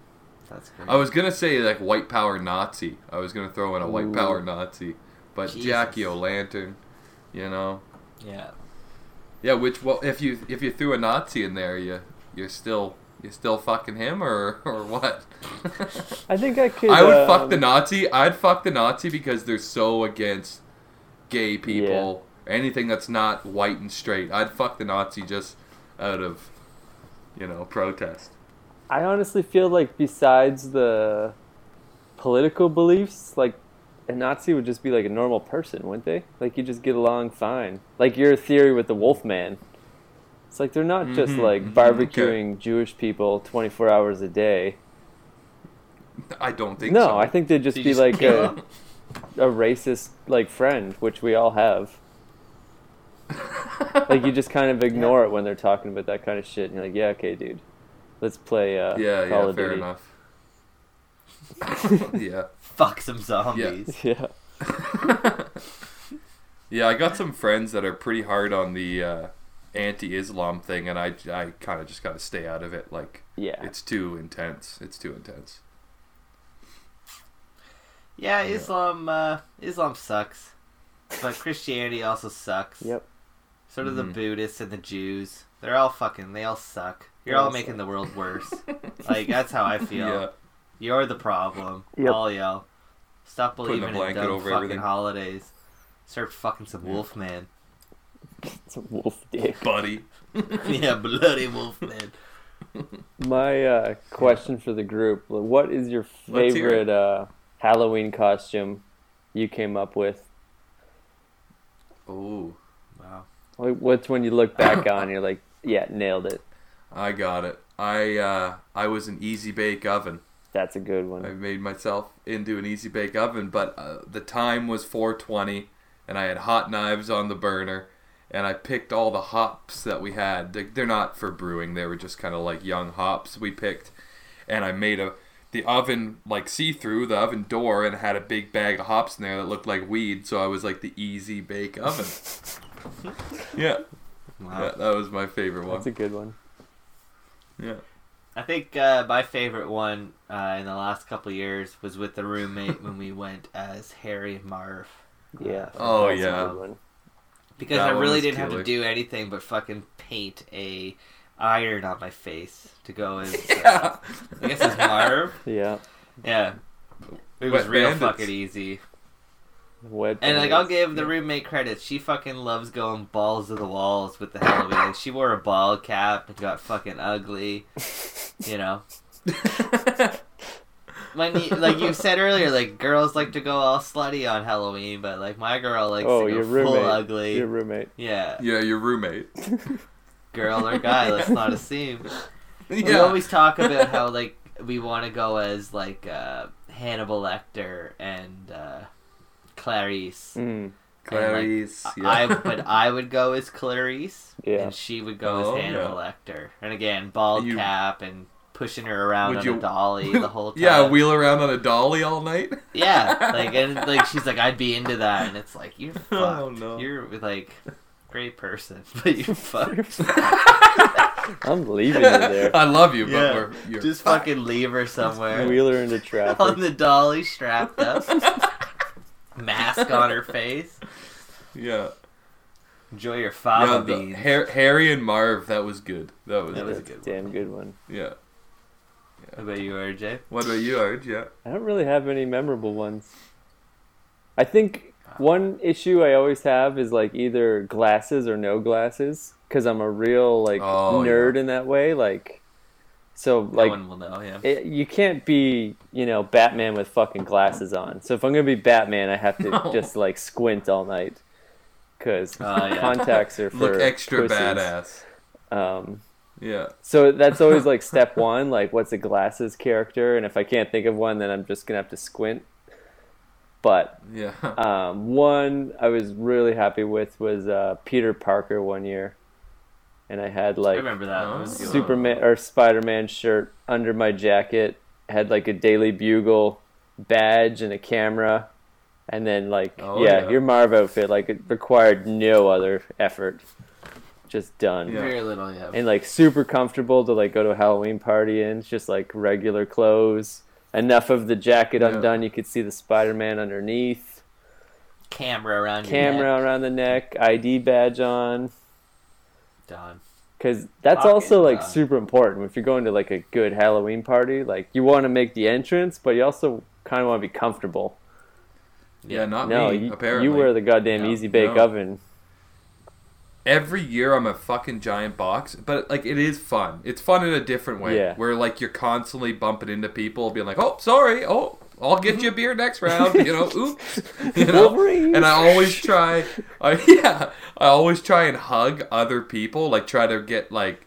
That's great. I was going to say, like, white power Nazi. I was going to throw in a white Ooh. power Nazi. But Jack-o'-lantern, you know. Yeah. Yeah, which, well, if you if you threw a Nazi in there, you, you're still... you still fucking him or, or what? I think I could... I would um, fuck the Nazi. I'd fuck the Nazi because they're so against gay people. Yeah. Anything that's not white and straight. I'd fuck the Nazi just out of, you know, protest. I honestly feel like besides the political beliefs, like, a Nazi would just be like a normal person, wouldn't they? Like, you just get along fine. Like your theory with the Wolfman. It's like they're not just mm-hmm, like barbecuing okay. Jewish people twenty-four hours a day. I don't think no, so. No, I think they'd just Did be just like a, a racist like friend, which we all have. Like you just kind of ignore yeah. it when they're talking about that kind of shit. And you're like, yeah, okay, dude. Let's play uh, yeah, Call yeah, of Duty. Yeah, fair enough. yeah. Fuck some zombies. Yeah. Yeah. yeah, I got some friends that are pretty hard on the... Uh, anti-Islam thing, and I, I kind of just got to stay out of it. Like, yeah. it's too intense. It's too intense. Yeah, yeah. Islam uh, Islam sucks. But Christianity also sucks. Yep. So do mm. the Buddhists and the Jews. They're all fucking, they all suck. You're all, all making suck. the world worse. Like, that's how I feel. Yeah. You're the problem. Yep. All y'all. Stop believing in dumb over fucking everything. holidays. Start fucking some yeah. Wolfman. It's a wolf dick. Buddy. yeah, bloody Wolfman. My uh, question for the group, what is your favorite uh, Halloween costume you came up with? Oh, wow. What's when you look back on, you're like, yeah, nailed it. I got it. I uh, I was an Easy-Bake oven. That's a good one. I made myself into an Easy-Bake oven, but uh, the time was four twenty, and I had hot knives on the burner. And I picked all the hops that we had. They're not for brewing. They were just kind of like young hops we picked. And I made a the oven, like see-through, the oven door, and had a big bag of hops in there that looked like weed. So I was like the Easy-Bake oven. Yeah. Wow. Yeah, that was my favorite one. That's a good one. Yeah. I think uh, my favorite one uh, in the last couple of years was with the roommate when we went as Harry and Marv. Yeah. Oh, yeah. Because that I really didn't killer. have to do anything but fucking paint a iron on my face to go as, yeah. uh, I guess it's Marv. Yeah. Yeah. It was Wet real bandits. fucking easy. Wet and like, I'll give the roommate credit. She fucking loves going balls to the walls with the Halloween. Like, she wore a ball cap and got fucking ugly. You know? When you, like you said earlier, like girls like to go all slutty on Halloween, but like my girl likes oh, to go your full roommate. ugly. Your roommate. Yeah. Yeah, your roommate. Girl or guy, let's not assume. Yeah. We always talk about how like we want to go as like uh, Hannibal Lecter and uh, Clarice. Mm. Clarice. And, like, yeah. I but I would go as Clarice, yeah. and she would go oh, as Hannibal yeah. Lecter, and again bald you... cap and. Pushing her around would on you, a dolly the whole time. Yeah, wheel around on a dolly all night. Yeah, like and like she's like, I'd be into that, and it's like you're fucked. Oh, no. You're like great person, but you fucked. I'm leaving her there. I love you, yeah. but we're you're just fucked. Fucking leave her somewhere. Wheel her into traffic on the dolly, strapped up, mask on her face. Yeah. Enjoy your fava yeah, beans. Har- Harry and Marv, that was good. That was that was a good damn one. Damn good one. Yeah. How about you, R J? What about you, R J? Yeah. I don't really have any memorable ones. I think one issue I always have is like either glasses or no glasses, because I'm a real like oh, nerd yeah. in that way. Like, so like no one will know. Yeah, it, you can't be you know Batman with fucking glasses on. So if I'm gonna be Batman, I have to no. just like squint all night, because uh, yeah. contacts are for look extra pussies. Badass. Um, Yeah. So that's always like step one, like what's a glasses character, and if I can't think of one, then I'm just gonna have to squint. But yeah, um, one I was really happy with was uh, Peter Parker one year, and I had like I remember that oh. Superman or Spider-Man shirt under my jacket, had like a Daily Bugle badge and a camera, and then like oh, yeah, yeah, your Marv outfit like it required no other effort. Just done. Yeah. Very little, yeah. And like super comfortable to like go to a Halloween party in. It's just like regular clothes. Enough of the jacket yeah. undone, you could see the Spider-Man underneath. Camera around Camera your neck. around the neck. I D badge on. Done. Because that's Fucking also like done. super important. If you're going to like a good Halloween party, like you want to make the entrance, but you also kind of want to be comfortable. Yeah, not no, me, you, apparently. You wear the goddamn no, Easy-Bake no. oven. Every year I'm a fucking giant box, but like it is fun. It's fun in a different way, yeah. where like you're constantly bumping into people, being like, "Oh, sorry, oh, I'll get mm-hmm. you a beer next round," you know, oops, you know. And I always try, I, yeah, I always try and hug other people, like try to get like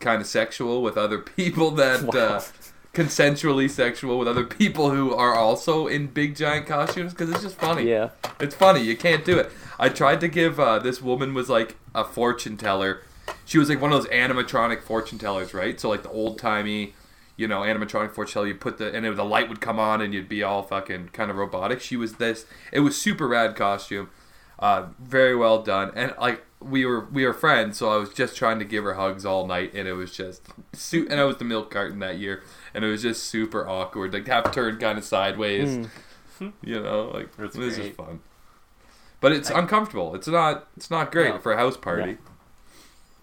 kind of sexual with other people that wow. uh, consensually sexual with other people who are also in big giant costumes because it's just funny. Yeah, it's funny. You can't do it. I tried to give, uh, this woman was like a fortune teller. She was like one of those animatronic fortune tellers, right? So like the old timey, you know, animatronic fortune teller, you put the, and it, the light would come on and you'd be all fucking kind of robotic. She was this, it was super rad costume. Uh, very well done. And like, we were, we were friends. So I was just trying to give her hugs all night and it was just, su- and I was the milk carton that year and it was just super awkward. Like half turned kind of sideways, mm. you know, like That's this great. is fun. But it's I, uncomfortable. It's not It's not great no. for a house party.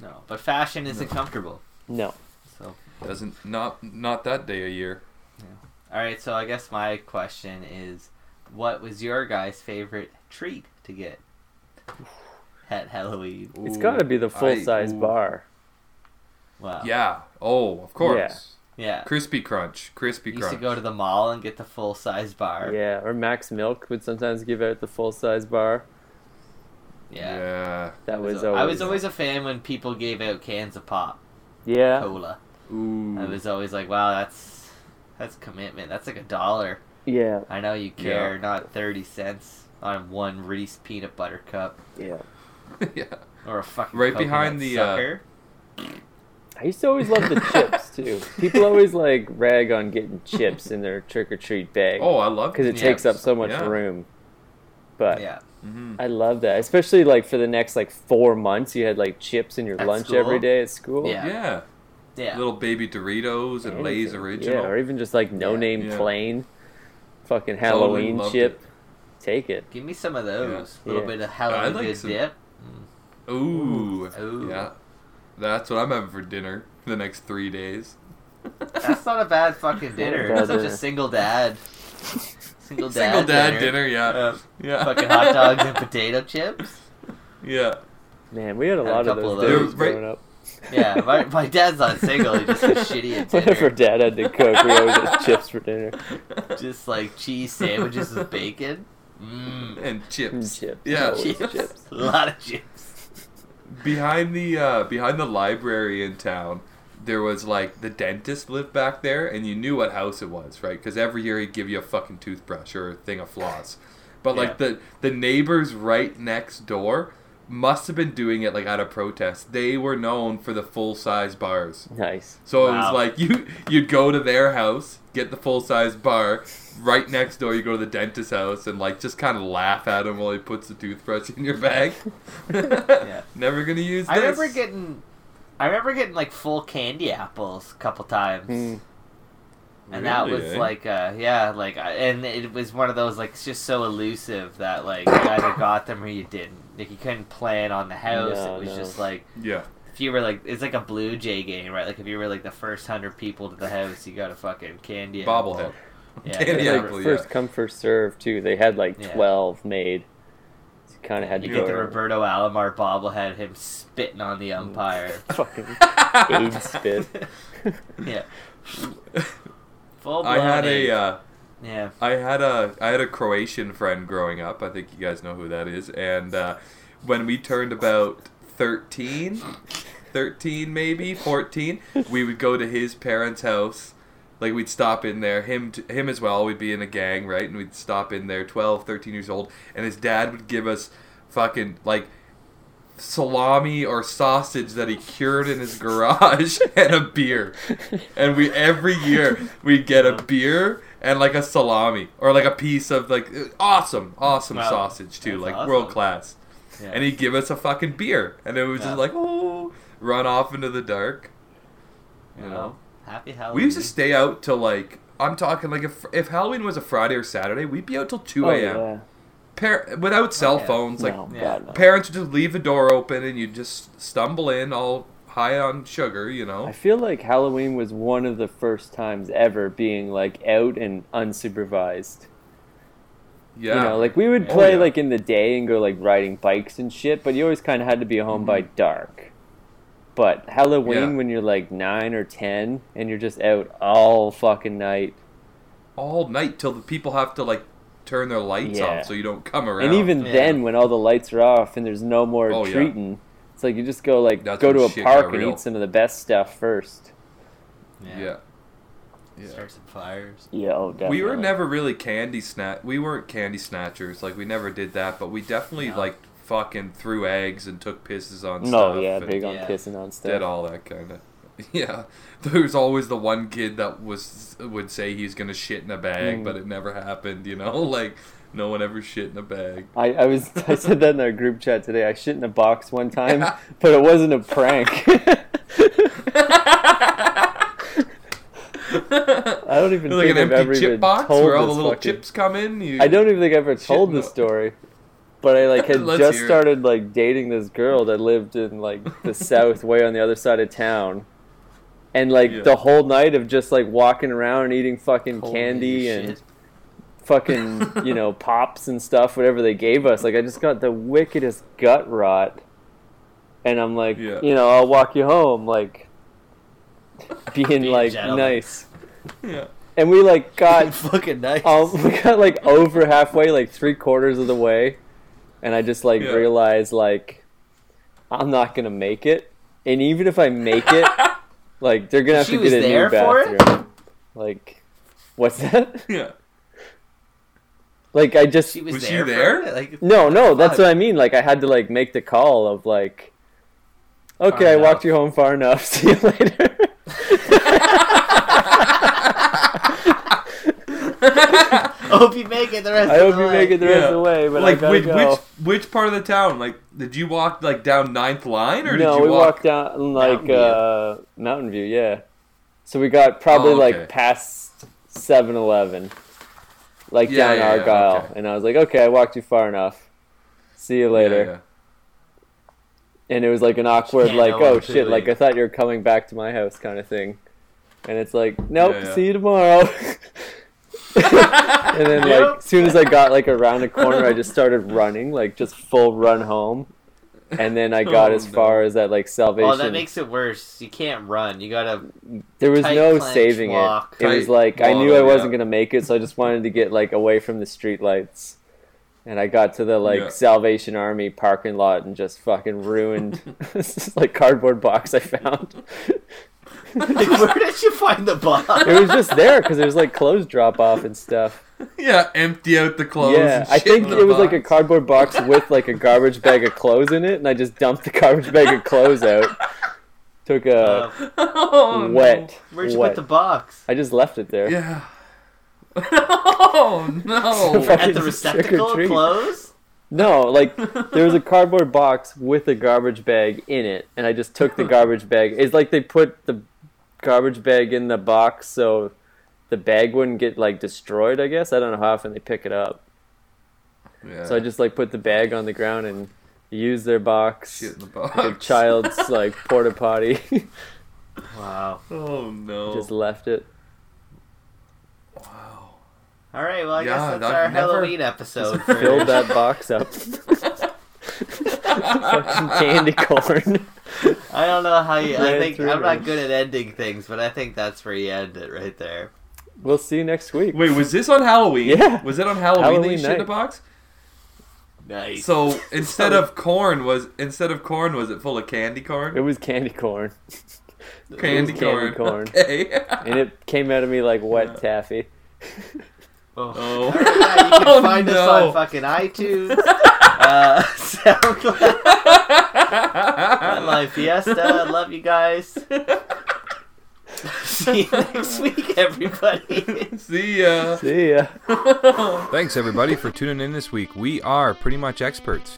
No, no. but fashion isn't no. comfortable. No. So doesn't not not that day a year. Yeah. All right, so I guess my question is, what was your guys' favorite treat to get at Halloween? It's got to be the full-size bar. Wow. Yeah. Oh, of course. Yeah. yeah. Crispy Crunch. Crispy Crunch. Used to go to the mall and get the full-size bar. Yeah, or Max Milk would sometimes give out the full-size bar. Yeah. yeah. That was, was always... I was always a fan when people gave out cans of pop. Yeah. Cola. Ooh. I was always like, wow, that's that's commitment. That's like a dollar. Yeah. I know you care, yeah. not thirty cents on one Reese peanut butter cup. Yeah. yeah. Or a fucking right behind the sucker. Uh... I used to always love the chips, too. People always, like, rag on getting chips in their trick-or-treat bag. Oh, I love it. Because it takes up so much yeah. room. But yeah. mm-hmm. I love that. Especially, like, for the next, like, four months, you had, like, chips in your at lunch school? every day at school. Yeah. yeah. yeah. Little baby Doritos and Anything. Lay's Original. Yeah, or even just, like, no-name yeah. yeah. plain fucking Halloween totally chip. It. Take it. Give me some of those. A yeah. little yeah. bit of Halloween like good some... dip. Mm. Ooh. Ooh. Yeah. That's what I'm having for dinner the next three days. That's not a bad fucking dinner. That's such a single dad. Single dad Single dad dinner, dinner yeah. Uh, yeah. Fucking hot dogs and potato chips. Yeah. Man, we had a had lot a of, those of those dinners right. growing up. Yeah, my, my dad's not single. He just was shitty at dinner. Whenever dad had to cook, we always had chips for dinner. Just like cheese sandwiches with bacon. Mm. And chips. And chips. Yeah. Chips. chips. A lot of chips. Behind the uh, behind the library in town, there was, like, the dentist lived back there, and you knew what house it was, right? Because every year he'd give you a fucking toothbrush or a thing of floss. But, yeah. like, the, the neighbors right next door must have been doing it, like, out of protest. They were known for the full-size bars. Nice. So wow. it was like, you, you'd go to their house, get the full-size bar, right next door you go to the dentist's house and, like, just kind of laugh at him while he puts the toothbrush in your bag. yeah. Never gonna use this. I remember getting, I remember getting, like, full candy apples a couple times. Mm. And really? that was, like, uh, yeah, like, and it was one of those, like, it's just so elusive that, like, you either got them or you didn't. Like, you couldn't plan on the house. No, it was no. just, like... Yeah. If you were, like... It's like a Blue Jay game, right? Like, if you were, like, the first hundred people to the house, you got a fucking candy apple. Bobblehead. Yeah. Candy like, apple, first yeah. come, first serve, too. They had, like, yeah. twelve made. So you kind of had you to get go... You get the around. Roberto Alomar bobblehead, him spitting on the umpire. Fucking aid spit. yeah. Full I had aid. a... Uh... Yeah, I had a I had a Croatian friend growing up. I think you guys know who that is. And uh, when we turned about thirteen, thirteen maybe fourteen, we would go to his parents' house. Like we'd stop in there, him him as well. We'd be in a gang, right? And we'd stop in there, twelve, thirteen years old. And his dad would give us fucking like salami or sausage that he cured in his garage and a beer. And we every year we'd get a beer. And, like, a salami. Or, like, a piece of, like, awesome, awesome wow. sausage, too. That's like, awesome. World class. Yeah. And he'd give us a fucking beer. And it was yeah. just like, oh, run off into the dark. You well, know? Happy Halloween. We used to stay out till, like, I'm talking, like, if if Halloween was a Friday or Saturday, we'd be out till two a.m. Oh, yeah. Par- without cell oh, yeah. phones. Like, no, yeah. parents would just leave the door open and you'd just stumble in all... high on sugar, you know. I feel like Halloween was one of the first times ever being like out and unsupervised. Yeah. You know, like we would play oh, yeah. like in the day and go like riding bikes and shit, but you always kind of had to be home mm-hmm. by dark. But Halloween yeah. when you're like nine or ten and you're just out all fucking night. All night till the people have to like turn their lights yeah. off so you don't come around. And even yeah. then when all the lights are off and there's no more oh, treating. Yeah. It's like you just go like That's go to a park and eat some of the best stuff first. Yeah. yeah. yeah. Start some fires. Yeah, oh, definitely. We were never really candy snatch. We weren't candy snatchers. Like we never did that, but we definitely no. like fucking threw eggs and took pisses on no, stuff. No, yeah, big on yeah. pissing on stuff. Did all that kind of. Yeah, there was always the one kid that was would say he's gonna shit in a bag, mm. but it never happened. You know, like. No one ever shit in a bag. I, I was I said that in our group chat today. I shit in a box one time, yeah. but it wasn't a prank. I don't even like think I've ever even box told where all the little fucking... chips come in. You... I don't even think I've ever told this story. But I like had just started like dating this girl that lived in like the south way on the other side of town. And like yeah. the whole night of just like walking around and eating fucking Holy candy shit. and fucking, you know, pops and stuff, whatever they gave us. Like, I just got the wickedest gut rot. And I'm like, yeah. you know, I'll walk you home. Like, being, being like gentleman. nice. Yeah. And we like got fucking nice. All, we got like over halfway, like three quarters of the way, and I just like yeah. realized like I'm not gonna make it. And even if I make it, like they're gonna have she to get a new bathroom. For it? Like, what's that? Yeah. Like I just she was, was there. She there? For, like, no, no, that's what I mean. Like I had to like make the call of like, okay, I walked you home far enough. See you later. I hope you make it the rest. I of the hope way. you make it the yeah. rest of the way. But like, I which, go. which which part of the town? Like, did you walk like down ninth Line or no? Did you we walk... walked down like Mountain View. Uh, Mountain View, yeah. So we got probably oh, okay. like past seven eleven, like yeah, down yeah, Argyle, yeah, okay. and I was like, okay, I walked you far enough. See you later. Yeah, yeah. And it was like an awkward, yeah, like, oh shit, leave. Like I thought you were coming back to my house kind of thing. And it's like, nope, yeah, yeah. see you tomorrow. And then, like, as soon as I got, like, around a corner, I just started running, like, just full run home. And then I got oh, as far no. as that, like, salvation. Oh, that makes it worse. You can't run. You gotta. There was tight, no clench, saving walk. it. It tight was like, walk, I knew I wasn't yeah. going to make it, so I just wanted to get, like, away from the streetlights. And I got to the, like, yeah. Salvation Army parking lot and just fucking ruined this, like, cardboard box I found. Like, where did you find the box? It was just there because it was like clothes drop off and stuff. Yeah, empty out the clothes. Yeah, and shit I think in the it box. was like a cardboard box with like a garbage bag of clothes in it, and I just dumped the garbage bag of clothes out. Took a oh, wet. No. Where'd you wet. put the box? I just left it there. Yeah. Oh no! So at the receptacle of clothes? No, like there was a cardboard box with a garbage bag in it, and I just took the garbage bag. It's like they put the garbage bag in the box so the bag wouldn't get like destroyed, I guess. I don't know how often they pick it up. Yeah. So I just like put the bag on the ground and use their box. Shit in the box. Like a child's like porta potty. Wow. Oh no. Just left it. Wow. All right, well I yeah, guess that's our Halloween episode. For... Filled that box up. Fucking candy corn. I don't know how you. I think I'm not good at ending things, but I think that's where you end it right there. We'll see you next week. Wait, was this on Halloween? Yeah. Was it on Halloween, Halloween that you night. shit in a box? Nice. So instead of corn was instead of corn was it full of candy corn? It was candy corn. Candy, it was candy corn. corn. Okay. And it came out of me like wet yeah. taffy. Oh. oh. Right, yeah, you can oh, find no. us on fucking iTunes. Uh, SoundCloud. Live Fiesta. Love you guys. See you next week, everybody. See ya. See ya. Thanks, everybody, for tuning in this week. We are Pretty Much Experts.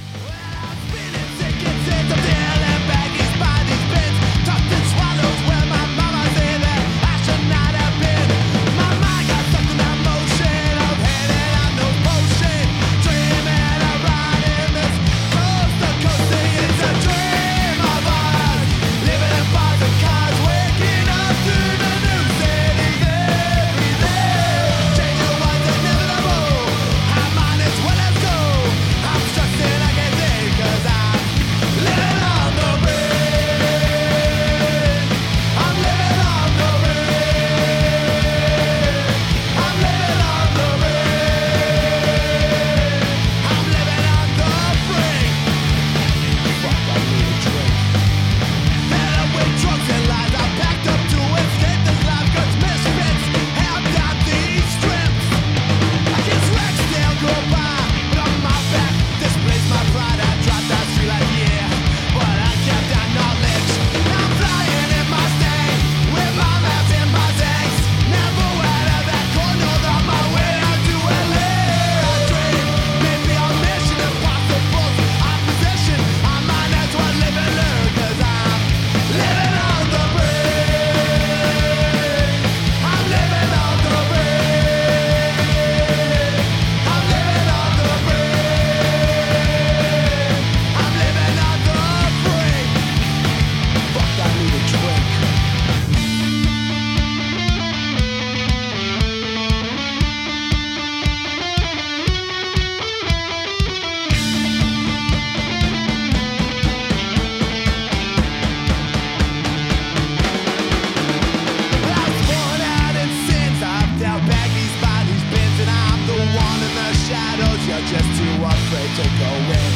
you're just too afraid to go in.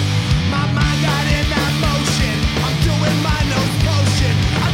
My mind got in that motion, I'm doing my nose potion.